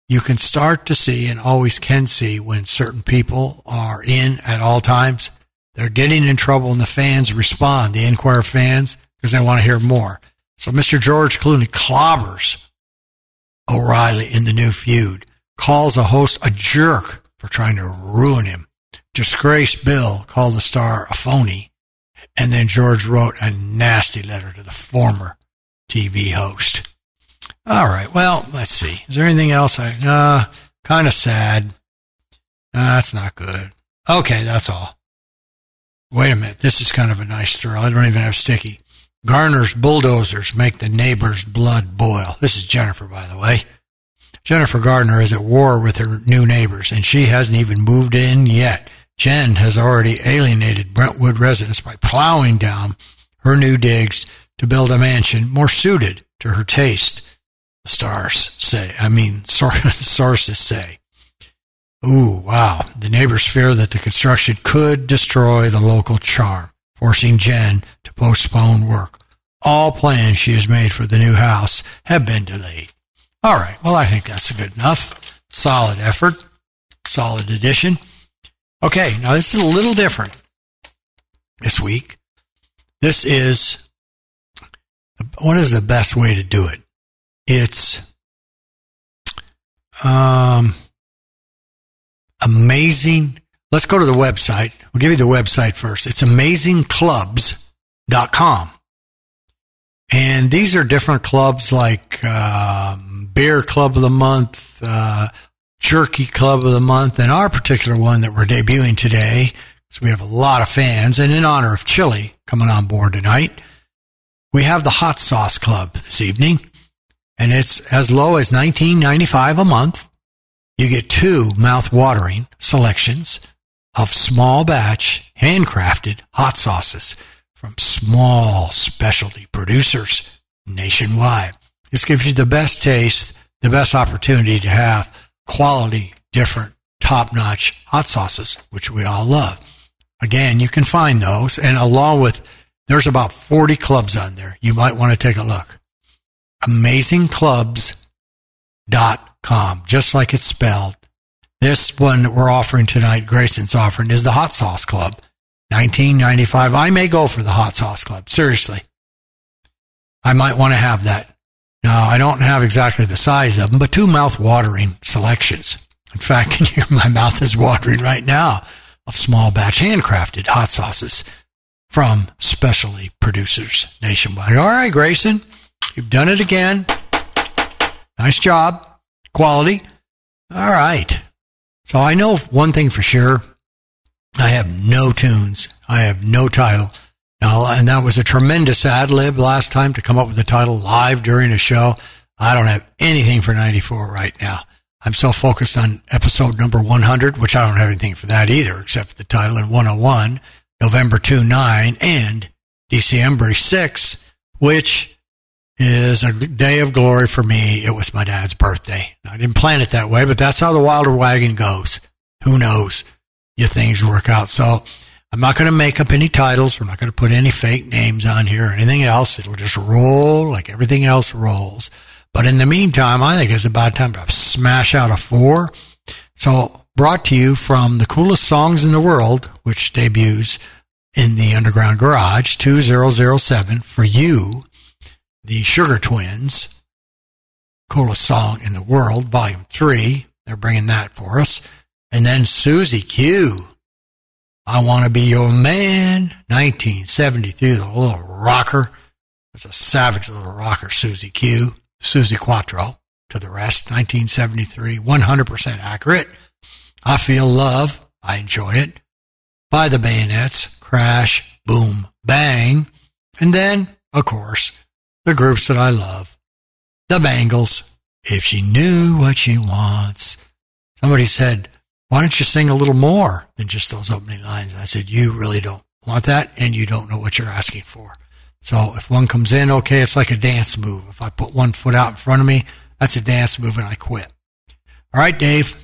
you can start to see and always can see when certain people are in at all times. They're getting in trouble and the fans respond, the Enquirer fans, because they want to hear more. So Mr. George Clooney clobbers O'Reilly in the new feud, calls a host a jerk for trying to ruin him. Disgrace Bill called the star a phony. And then George wrote a nasty letter to the former TV host. All right, well, let's see. Is there anything else? Kind of sad. That's not good. Okay, that's all. Wait a minute. This is kind of a nice thrill. I don't even have sticky. Garner's bulldozers make the neighbor's blood boil. This is Jennifer, by the way. Jennifer Gardner is at war with her new neighbors, and she hasn't even moved in yet. Jen has already alienated Brentwood residents by plowing down her new digs to build a mansion more suited to her taste, the sources say. Ooh, wow. The neighbors fear that the construction could destroy the local charm, forcing Jen to postpone work. All plans she has made for the new house have been delayed. All right, well, I think that's good enough. Solid effort, solid addition. Okay, now this is a little different this week. This is, what is the best way to do it? It's amazing. Let's go to the website. We'll give you the website first. It's amazingclubs.com. And these are different clubs like Beer Club of the Month, Jerky Club of the Month, and our particular one that we're debuting today, because we have a lot of fans, and in honor of Chile coming on board tonight, we have the Hot Sauce Club this evening, and it's as low as $19.95 a month. You get two mouth-watering selections of small batch, handcrafted hot sauces from small specialty producers nationwide. This gives you the best taste, the best opportunity to have quality, different, top-notch hot sauces, which we all love. Again, you can find those, and along with, there's about 40 clubs on there. You might want to take a look. AmazingClubs.com, just like it's spelled. This one that we're offering tonight, Grayson's offering, is the Hot Sauce Club, $19.95. I may go for the Hot Sauce Club, seriously. I might want to have that. Now, I don't have exactly the size of them, but two mouth-watering selections. In fact, can you hear my mouth is watering right now of small batch handcrafted hot sauces from specialty producers nationwide. All right, Grayson, you've done it again. Nice job. Quality. All right. So I know one thing for sure. I have no tunes. I have no title. And that was a tremendous ad lib last time to come up with a title live during a show. I don't have anything for 94 right now. I'm so focused on episode number 100, which I don't have anything for that either, except for the title in 101, November 29, and December 6, which is a day of glory for me. It was my dad's birthday. I didn't plan it that way, but that's how the Wilder Wagon goes. Who knows? Your things work out. So I'm not going to make up any titles. We're not going to put any fake names on here or anything else. It'll just roll like everything else rolls. But in the meantime, I think it's about time to smash out a four. So brought to you from the coolest songs in the world, which debuts in the Underground Garage 2007 for you, the Sugar Twins, coolest song in the world, volume 3. They're bringing that for us. And then Suzi Q, I Want to Be Your Man, 1973, the little rocker. It's a savage little rocker, Suzi Q, Suzi Quatro, to the rest, 1973, 100% accurate. I Feel Love, I Enjoy It, by the Bayonettes, Crash, Boom, Bang. And then, of course, the groups that I love, the Bangles, If She Knew What She Wants. Somebody said, why don't you sing a little more than just those opening lines? I said, you really don't want that, and you don't know what you're asking for. So if one comes in, okay, it's like a dance move. If I put one foot out in front of me, that's a dance move, and I quit. All right, Dave,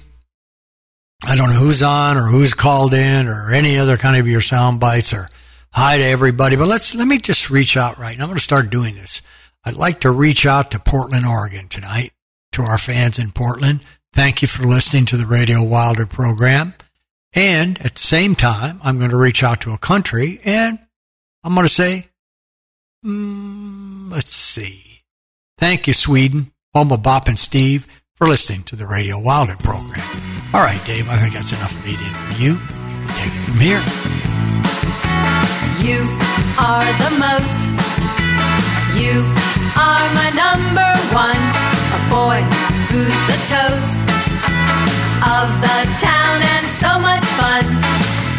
I don't know who's on or who's called in or any other kind of your sound bites or hi to everybody, but let me just reach out right now. I'm going to start doing this. I'd like to reach out to Portland, Oregon tonight, to our fans in Portland. Thank you for listening to the Radio Wilder program. And at the same time, I'm going to reach out to a country, and I'm going to say, let's see. Thank you, Sweden, home of Bop and Steve, for listening to the Radio Wilder program. All right, Dave, I think that's enough lead in for you. We'll take it from here. You are the most. You are my number one. A boy who's the toast of the town and so much fun.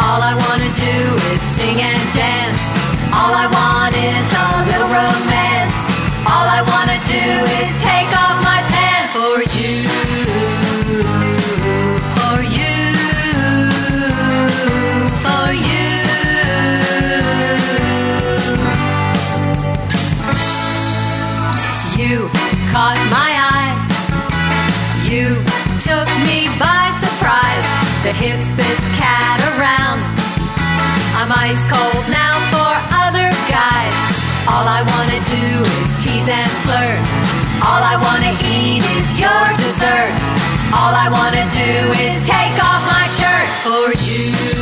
All I want to do is sing and dance. All I want is a little romance. All I want to do is take off my pants. For you. You caught my eye. You took me by surprise, the hippest cat around. I'm ice cold now for other guys. All I want to do is tease and flirt. All I want to eat is your dessert. All I want to do is take off my shirt for you.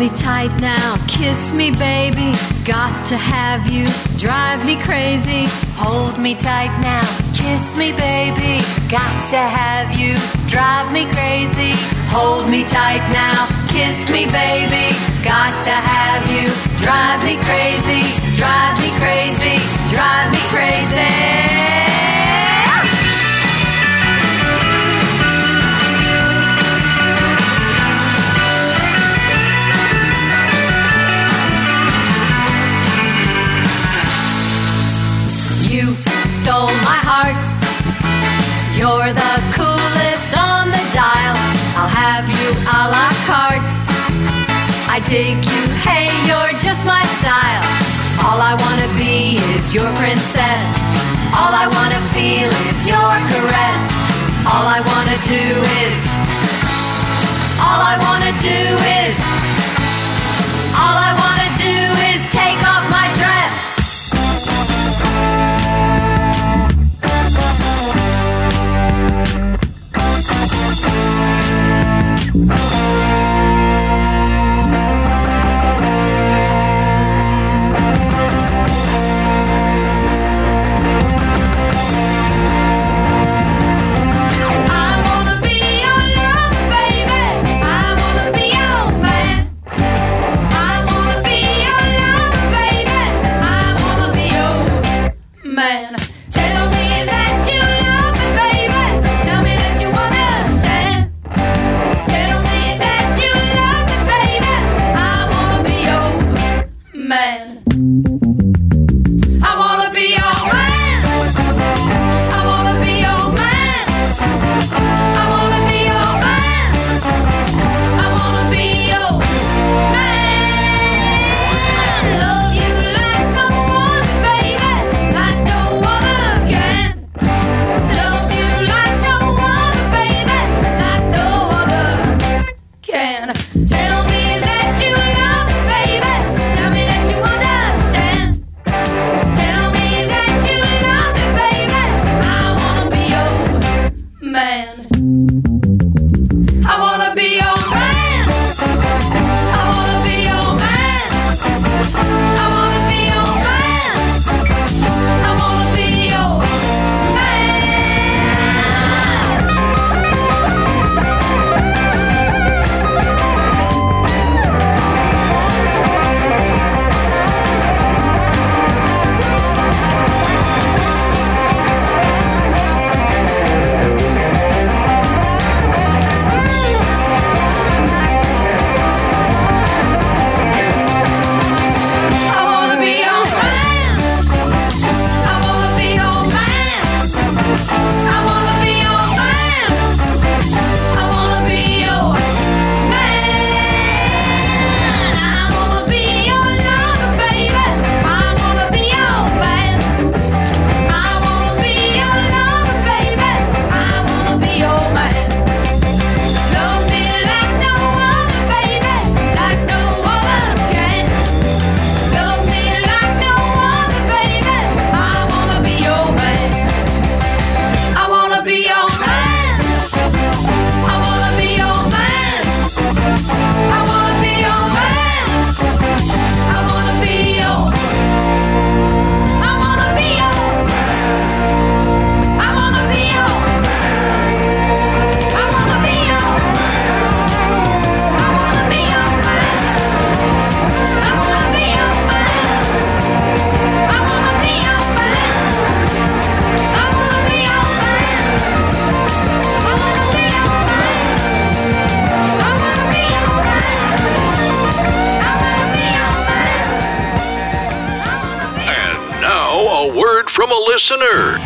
Me tight now, kiss me baby, got to have you, drive me crazy. Hold me tight now, kiss me baby, got to have you, drive me crazy. Hold me tight now, kiss me baby, got to have you, drive me crazy, drive me crazy, drive me crazy. Stole my heart. You're the coolest on the dial. I'll have you a la carte. I dig you, hey, you're just my style. All I wanna be is your princess. All I wanna feel is your caress. All I wanna do is, all I wanna do is, all I wanna do is take off my dress.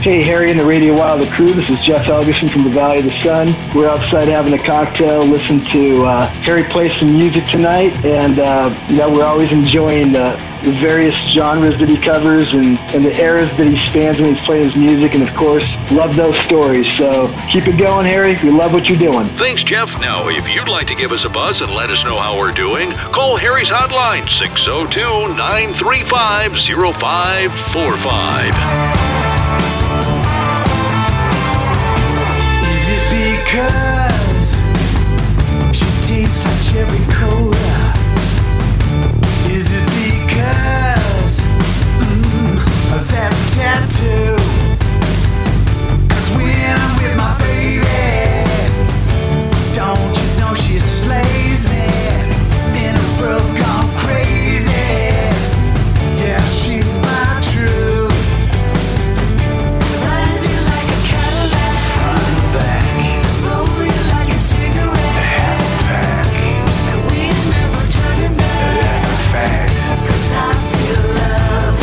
Hey, Harry and the Radio Wilder crew. This is Jeff Helgeson from the Valley of the Sun. We're outside having a cocktail. Listen to Harry play some music tonight, and we're always enjoying the various genres that he covers and the eras that he spans when he's playing his music, and of course, love those stories. So keep it going, Harry. We love what you're doing. Thanks, Jeff. Now, if you'd like to give us a buzz and let us know how we're doing, call Harry's hotline, 602-935-0545. Is it because she tastes like cherry cola? Is it because of that tattoo? 'Cause when I'm with my baby, don't you know she slays me in a world gone crazy? Yeah, she's my truth. Riding you like a Cadillac, front and back, rolling you like a cigarette, a half a pack, and we're never turning back. That's a fact. 'Cause I feel love.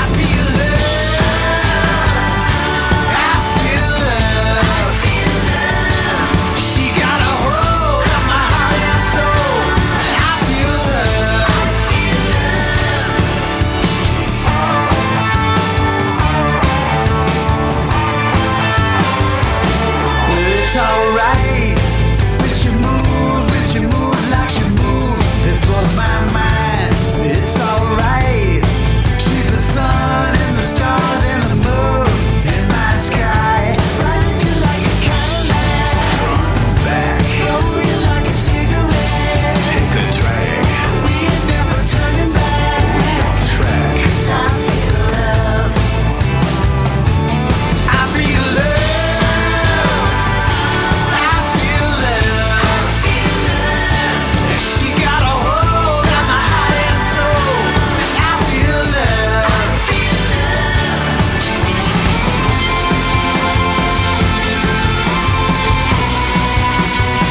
I feel love. I feel love. I feel love. She got a hold on my heart and soul. I feel love. I feel love. Well, it's alright when she moves like she moves. It blows my mind. It's alright. She's the sun and the stars and the moon in my sky. Riding you like a Cadillac, front and back, rolling you like a cigarette. Take a drag, we ain't never turning back. We on track. 'Cause I feel love. I feel love. I feel love. I feel love. She got a hold on my heart and soul. I feel love. I feel love. Riding you like a Cadillac, front and back,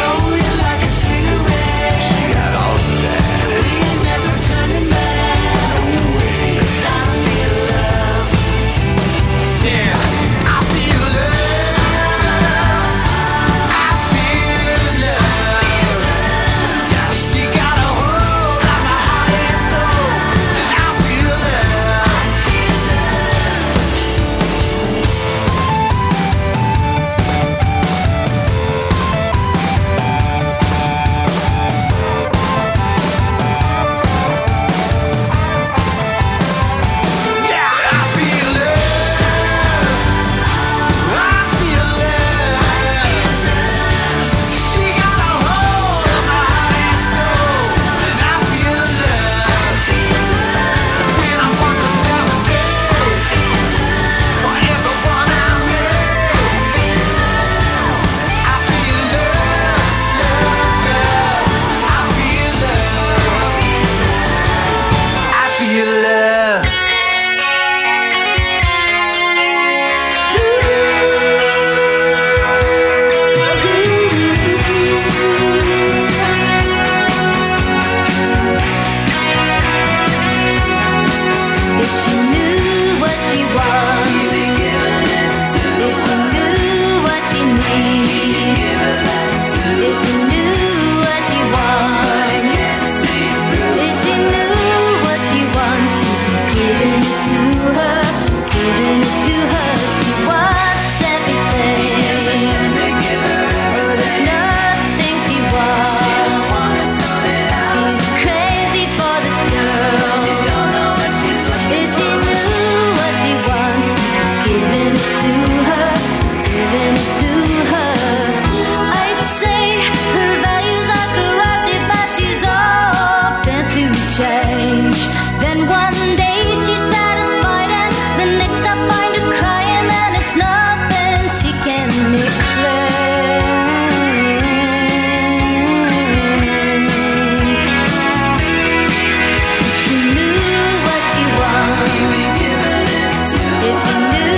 rolling you like a cigarette. She got all of that. We ain't never turning back. No way. 'Cause I feel love. Yeah, I feel love. I feel love. Yeah, she got a hold on my heart and soul. I feel love. I feel love. Yeah, I feel love. I feel love. She got a hold on my heart and soul. I feel love. I feel love. When I walk up down the stairs, I feel love. For everyone I met, I feel love. I feel love. I feel love. I feel love. If she knew what she was, if she knew what she needs, if she knew what she wants, if she knew what she wants, giving it to her, giving it to her. She wants everything, but it's nothing she wants. He's crazy for this girl. If she knew what she wants, giving it to her, giving it to her. I'd say her values are corrupted, but she's open to change. Then one day she's satisfied, and the next I find her crying, and it's nothing she can explain. If she knew what she wants, if she knew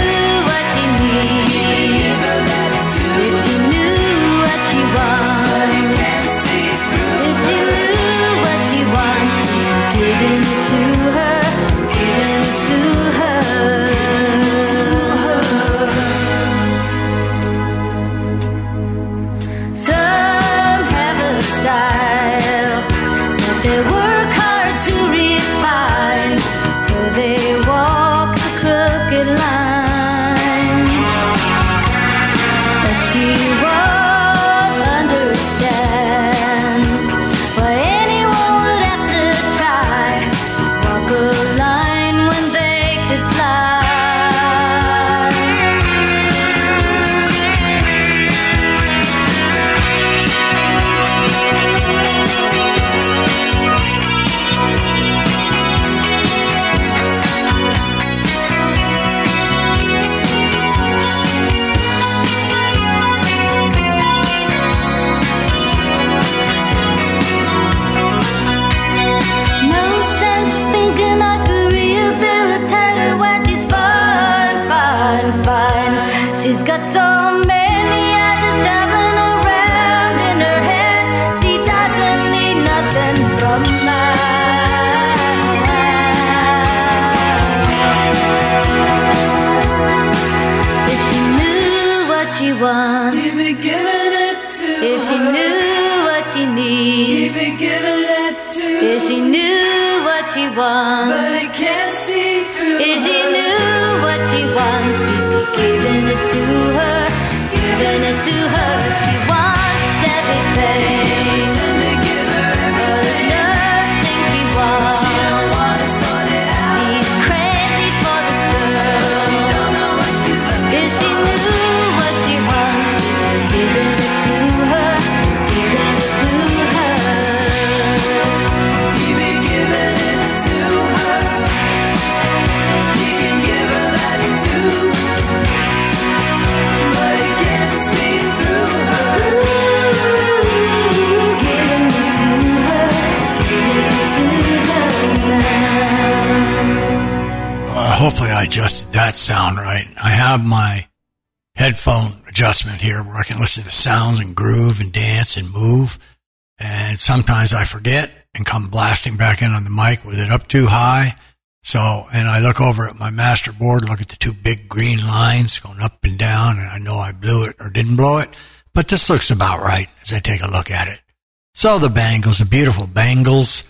they walk the crooked line, but you won't understand why anyone would have to try walk a line when they could Hopefully I adjusted that sound right. I have my headphone adjustment here where I can listen to sounds and groove and dance and move. And sometimes I forget and come blasting back in on the mic with it up too high. And I look over at my master board, look at the two big green lines going up and down, and I know I blew it or didn't blow it. But this looks about right as I take a look at it. So the Bangles, the beautiful Bangles,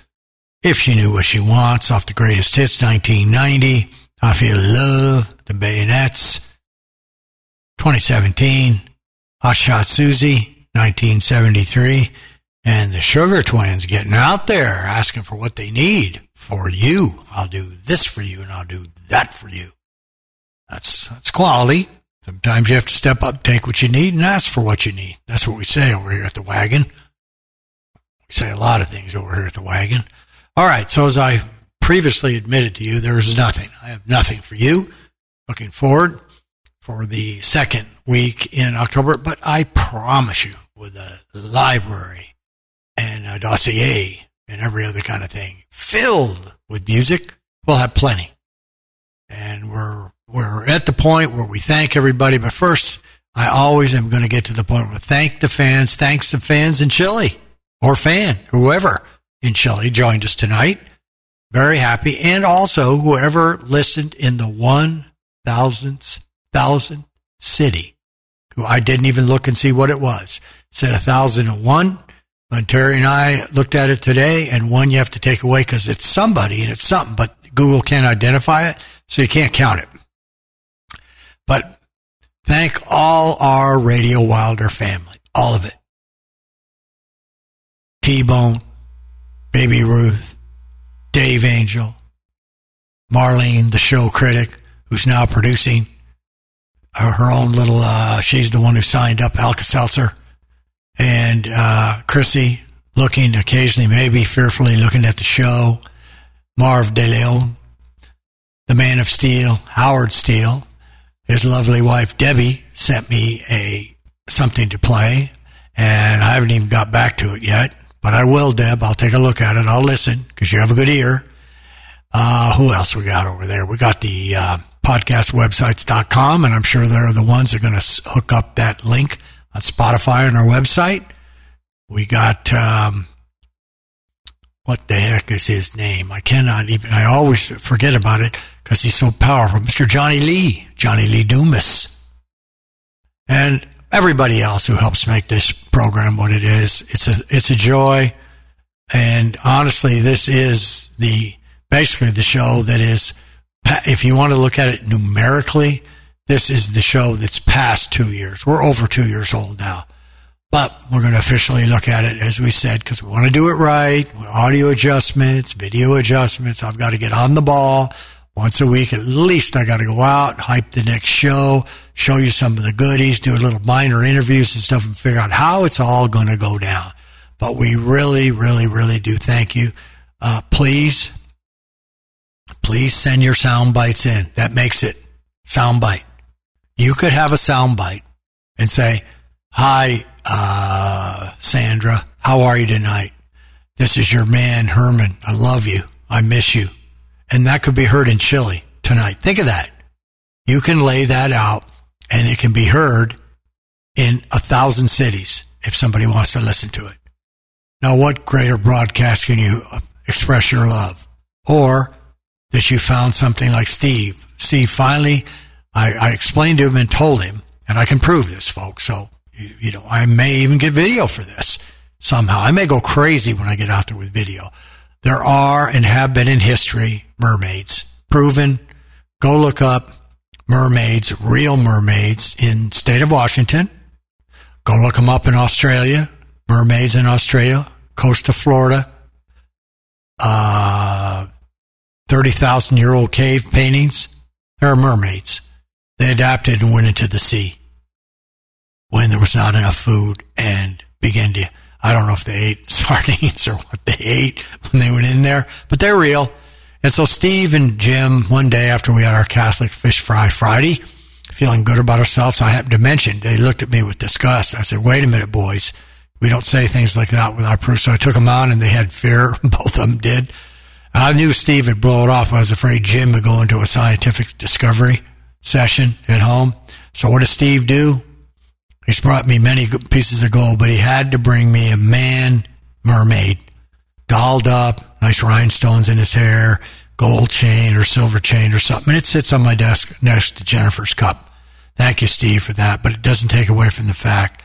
If She Knew What She Wants, off the Greatest Hits, 1990. I Feel Love, the Bayonets, 2017, Hot Shot Susie, 1973, and the Sugar Twins getting out there asking for what they need for you. I'll do this for you and I'll do that for you. That's quality. Sometimes you have to step up, take what you need, and ask for what you need. That's what we say over here at the Wagon. We say a lot of things over here at the Wagon. All right, so as I previously admitted to you, there is nothing. I have nothing for you. Looking forward for the second week in October, but I promise you, with a library and a dossier and every other kind of thing filled with music, we'll have plenty. And we're at the point where we thank everybody, but first, I always am going to get to the point where thanks the fans in Chile, or fan, whoever in Chile joined us tonight. Very happy, and also whoever listened in the 1,000th city, who I didn't even look and see what it was. It said 1,001, and Terry and I looked at it today, and one you have to take away because it's somebody and it's something, but Google can't identify it, so you can't count it. But thank all our Radio Wilder family, all of it. T-Bone, Baby Ruth, Dave Angel, Marlene, the show critic, who's now producing her own little, she's the one who signed up Alka-Seltzer, and Chrissy, looking occasionally, maybe fearfully looking at the show, Marv De Leon, the Man of Steel, Howard Steele, his lovely wife Debbie sent me something to play, and I haven't even got back to it yet. But I will, Deb. I'll take a look at it. I'll listen, because you have a good ear. Who else we got over there? We got the podcastwebsites.com, and I'm sure they're the ones that are going to hook up that link on Spotify on our website. We got, what the heck is his name? I always forget about it because he's so powerful. Mr. Johnny Lee Dumas. And everybody else who helps make this program what it is. It's a joy. And honestly, this is basically the show that is if you want to look at it numerically, this is the show that's past 2 years. We're over 2 years old now. But we're going to officially look at it, as we said, because we want to do it right. Audio adjustments, video adjustments. I've got to get on the ball once a week. At least I got to go out, hype the next show, show you some of the goodies, do a little minor interviews and stuff, and figure out how it's all going to go down. But we really, really, really do thank you. Please send your sound bites in. That makes it sound bite. You could have a sound bite and say, "Hi, Sandra, how are you tonight? This is your man, Herman. I love you. I miss you." And that could be heard in Chile tonight. Think of that. You can lay that out, and it can be heard in 1,000 cities if somebody wants to listen to it. Now, what greater broadcast can you express your love? Or that you found something like Steve. Steve, finally, I explained to him and told him, and I can prove this, folks, so you know, I may even get video for this somehow. I may go crazy when I get out there with video. There are and have been in history mermaids. Proven. Go look up mermaids, real mermaids in the state of Washington. Go look them up in Australia. Mermaids in Australia, coast of Florida. 30,000-year-old cave paintings. There are mermaids. They adapted and went into the sea when there was not enough food and began to, I don't know if they ate sardines or what they ate when they went in there, but they're real. And so Steve and Jim, one day after we had our Catholic Fish Fry Friday, feeling good about ourselves, I happened to mention, they looked at me with disgust. I said, "Wait a minute, boys. We don't say things like that with our proof." So I took them out, and they had fear. Both of them did. And I knew Steve would blow it off. I was afraid Jim would go into a scientific discovery session at home. So what does Steve do? He's brought me many pieces of gold, but he had to bring me a man mermaid, dolled up, nice rhinestones in his hair, gold chain or silver chain or something. And it sits on my desk next to Jennifer's cup. Thank you, Steve, for that. But it doesn't take away from the fact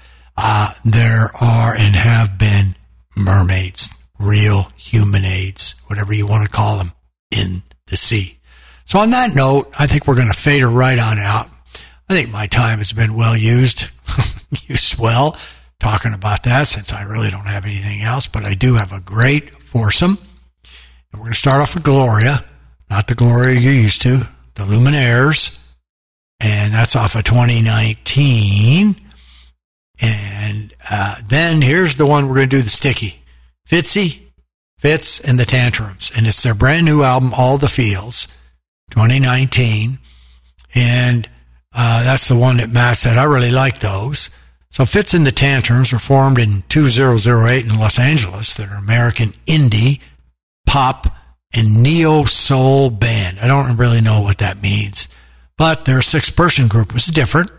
there are and have been mermaids, real humanaids, whatever you want to call them, in the sea. So on that note, I think we're going to fade right on out. I think my time has been well used. Used well, talking about that, since I really don't have anything else, but I do have a great foursome. And we're going to start off with Gloria, not the Gloria you're used to, the Luminaires, and that's off of 2019. And then here's the one we're going to do the sticky, Fitz and the Tantrums, and it's their brand new album, All the Feels, 2019, and that's the one that Matt said, "I really like those." So Fitz and the Tantrums were formed in 2008 in Los Angeles. They're an American indie, pop, and neo-soul band. I don't really know what that means, but their six-person group was different.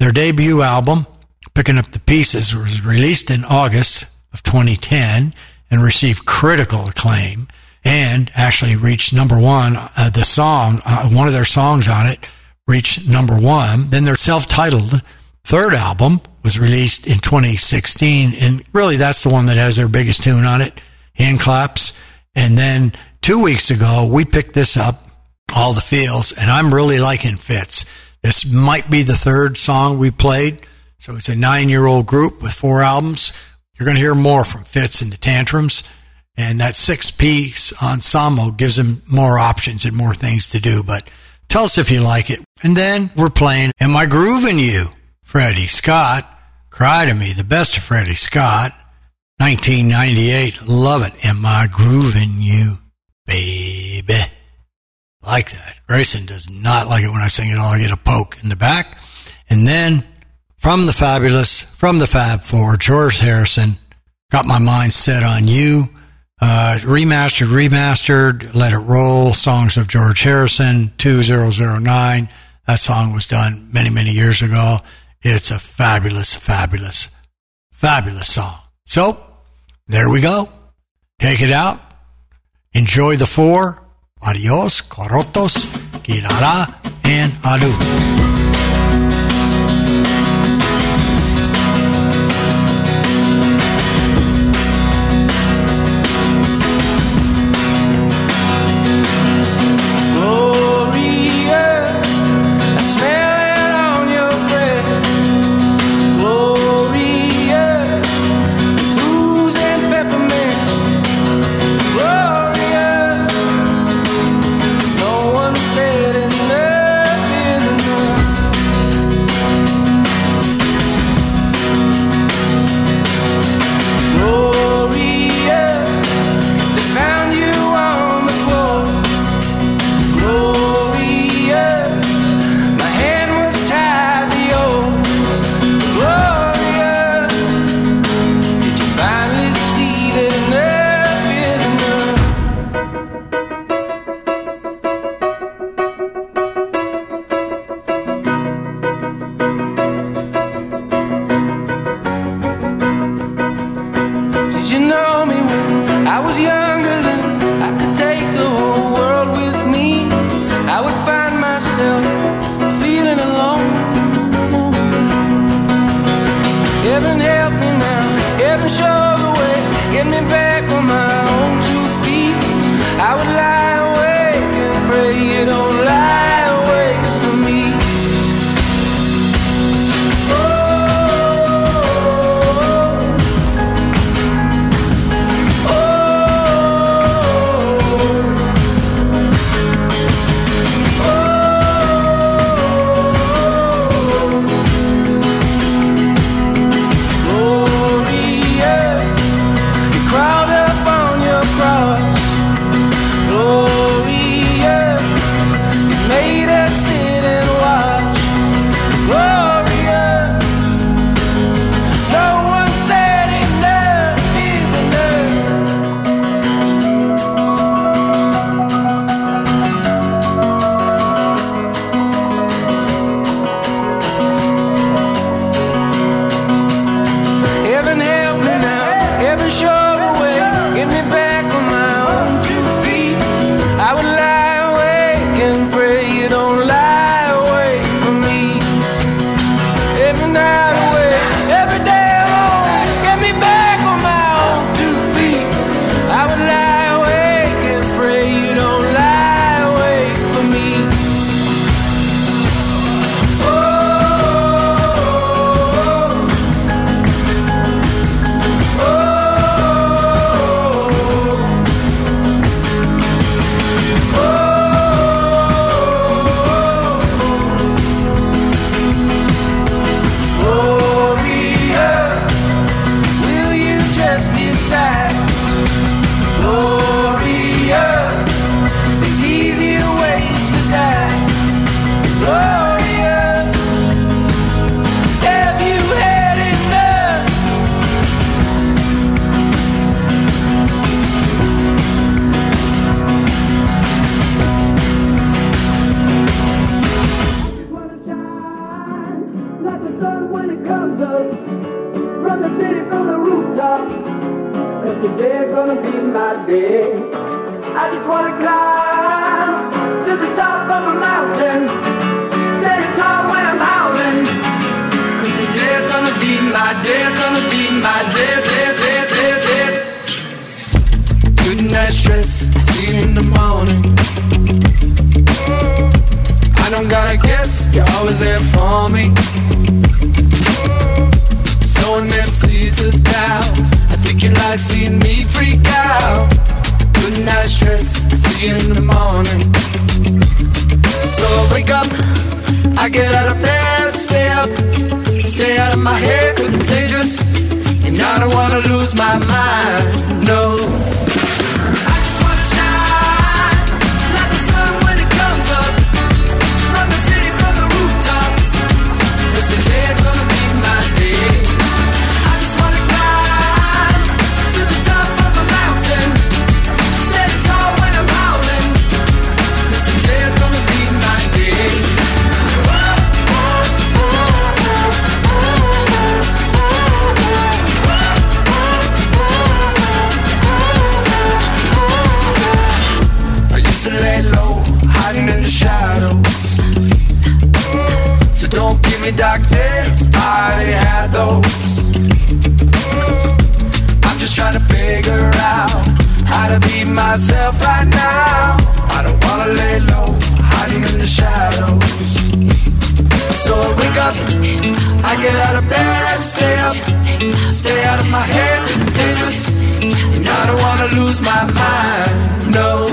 Their debut album, Picking Up the Pieces, was released in August of 2010 and received critical acclaim and actually reached number one. The song, one of their songs on it, reached number one. Then their self-titled third album was released in 2016, and really that's the one that has their biggest tune on it, Hand Claps. And then 2 weeks ago, we picked this up, All the Feels, and I'm really liking Fitz. This might be the third song we played, so it's a 9-year-old group with 4 albums. You're going to hear more from Fitz and the Tantrums, and that 6-piece ensemble gives them more options and more things to do, but tell us if you like it. And then we're playing Am I Groovin' You? Freddie Scott, Cry to Me, the best of Freddie Scott, 1998. Love it. Am I Groovin' You, baby? Like that. Grayson does not like it when I sing it all. I get a poke in the back. And then from the fabulous, from the Fab Four, George Harrison, Got My Mind Set on You. Remastered, Let It Roll, Songs of George Harrison, 2009. That song was done many, many years ago. It's a fabulous, fabulous, fabulous song. So, there we go. Take it out. Enjoy the four. Adios, corotos, kirara, and adu. Glory someday. I just want to climb to the top of a mountain, standing tall when I'm howling. Cause today's gonna be my day, it's gonna be my day, it's. Good night stress, see you in the morning. I don't gotta guess, you're always there for me. Sowing them seeds of doubt, think you like seeing me freak out. Good night stress, see you in the morning. So I wake up, I get out of bed, stay up, stay out of my head, cause it's dangerous, and I don't wanna lose my mind, no. I just wanna shine, like the sun when it comes up, run the city from the rooftops, cause today's gonna be my day. Shadows, so don't give me dark days, I already had those. I'm just trying to figure out how to be myself right now. I don't wanna lay low, hiding in the shadows. So I wake up, I get out of bed, stay up, stay out of my head, cause it's dangerous, and I don't wanna lose my mind, no.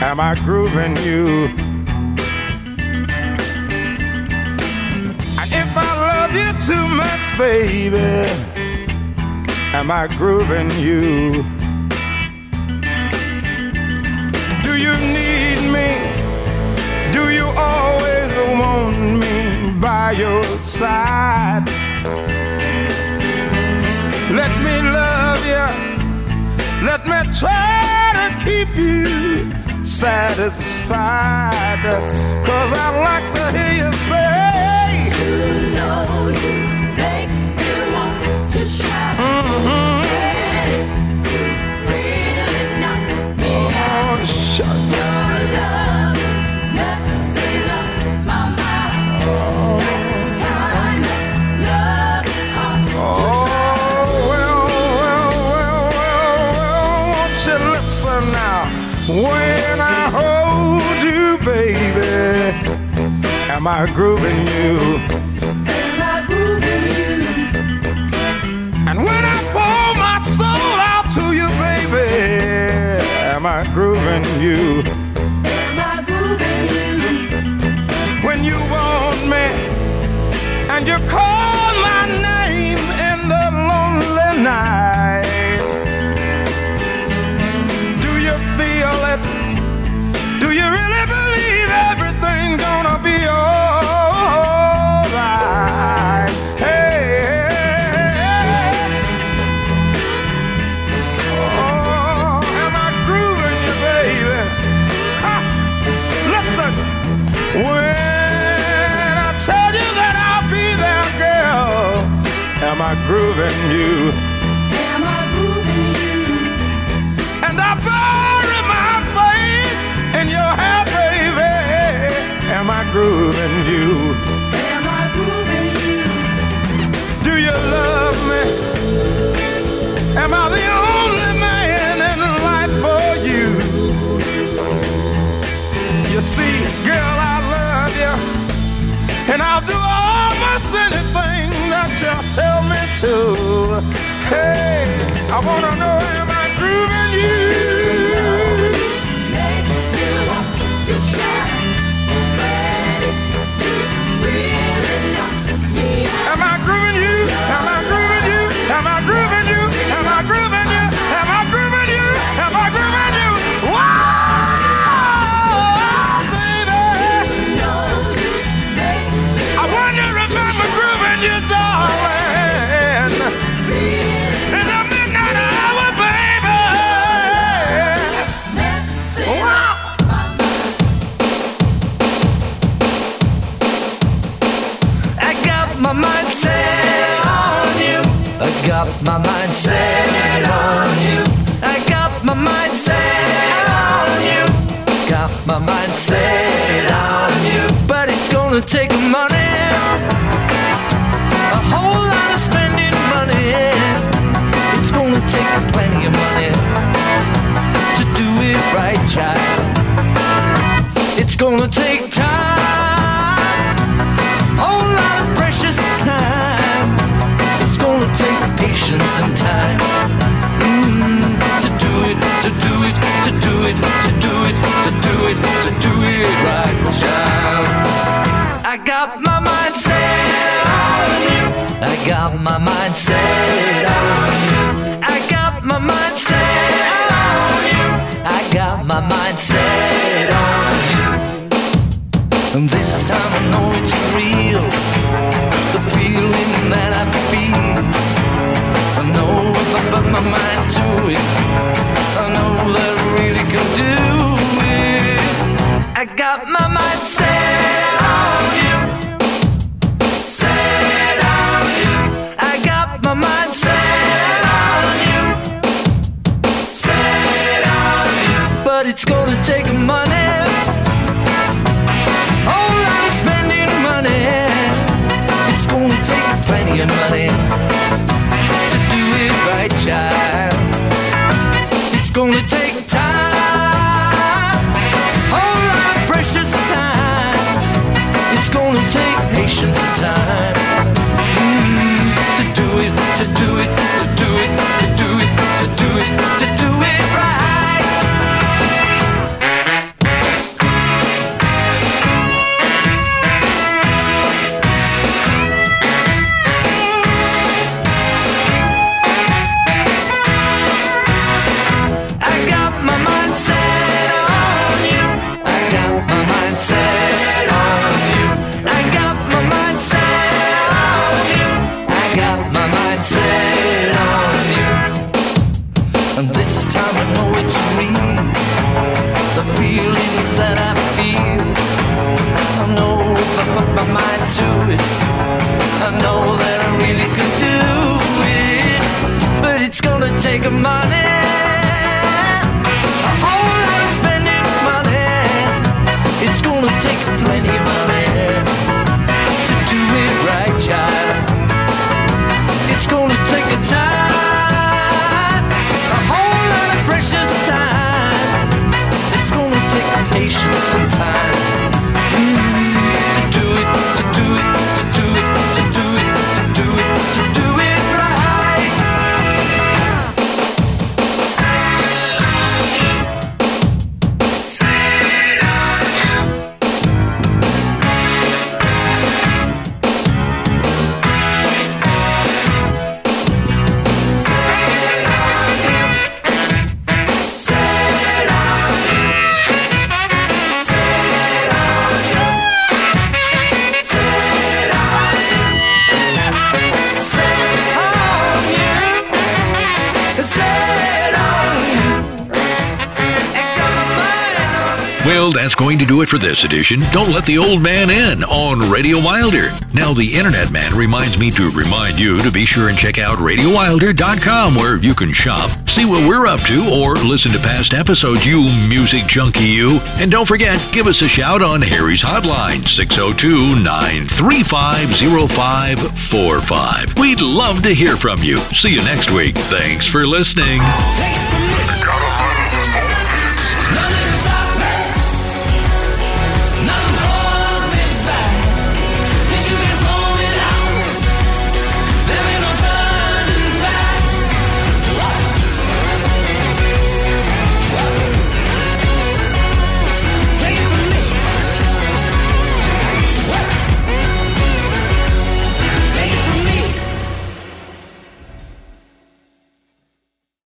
Am I grooving you? And if I love you too much, baby, am I grooving you? Do you need me? Do you always want me by your side? Let me love you. Let me try to keep you satisfied, cause I'd like to hear you say, you know you make me want to shout. Mm-hmm. You really knock me out. Shucks. Your love is messing up my mind. That kind of love is hard to find. Oh, well, won't you listen now? When I hold you, baby, am I grooving you? Am I grooving you? And when I pour my soul out to you, baby, am I grooving you? Am I grooving you? When you want me and you call my name in the lonely night, gonna be all right. Hey, hey, hey, I grooving you? Am I grooving you? And I bury my face in your hair, baby. Am I grooving you? Am I grooving you? Do you love me? Am I the only man in life for you? You see, girl, I love you, and I'll do almost anything that you tell me to. Hey, I wanna know, am I grooving you? Make you want to shine, Freddie, you really knock me out. Am I grooving you? Am I grooving you? Am I grooving you? Am I grooving you? Am I grooving you? Am I grooving you? Wow, baby, I wonder if I'm grooving you, darling, in the midnight hour, baby. Wow. I got my mind set on you. I got my mind set on you. I got my mind set on you. Got my mind set on you. But it's gonna take money. Take plenty of money to do it right, child. It's gonna take time, whole lot of precious time. It's gonna take patience and time to do it, to do it, to do it, to do it, to do it, to do it right, child. I got my mind set on you. I got my mind set on you. My mind set on you. I got my mind set on you. And this time I know it's real, the feeling that I feel. I know if I put my mind to it, I know that I really can do it. I got my mind set on you. Set on you. I got my mind set. It's gonna take money, whole lot of spending money. It's gonna take plenty of money to do it right, child. It's gonna take time, whole lot of precious time. It's gonna take patience and time to do it, to do it, to do it, to do it, to do it, to do it right. Well, that's going to do it for this edition. Don't let the old man in on Radio Wilder. Now, the Internet Man reminds me to remind you to be sure and check out RadioWilder.com, where you can shop, see what we're up to, or listen to past episodes, you music junkie you. And don't forget, give us a shout on Harry's hotline, 602-935-0545. We'd love to hear from you. See you next week. Thanks for listening. Take it from me.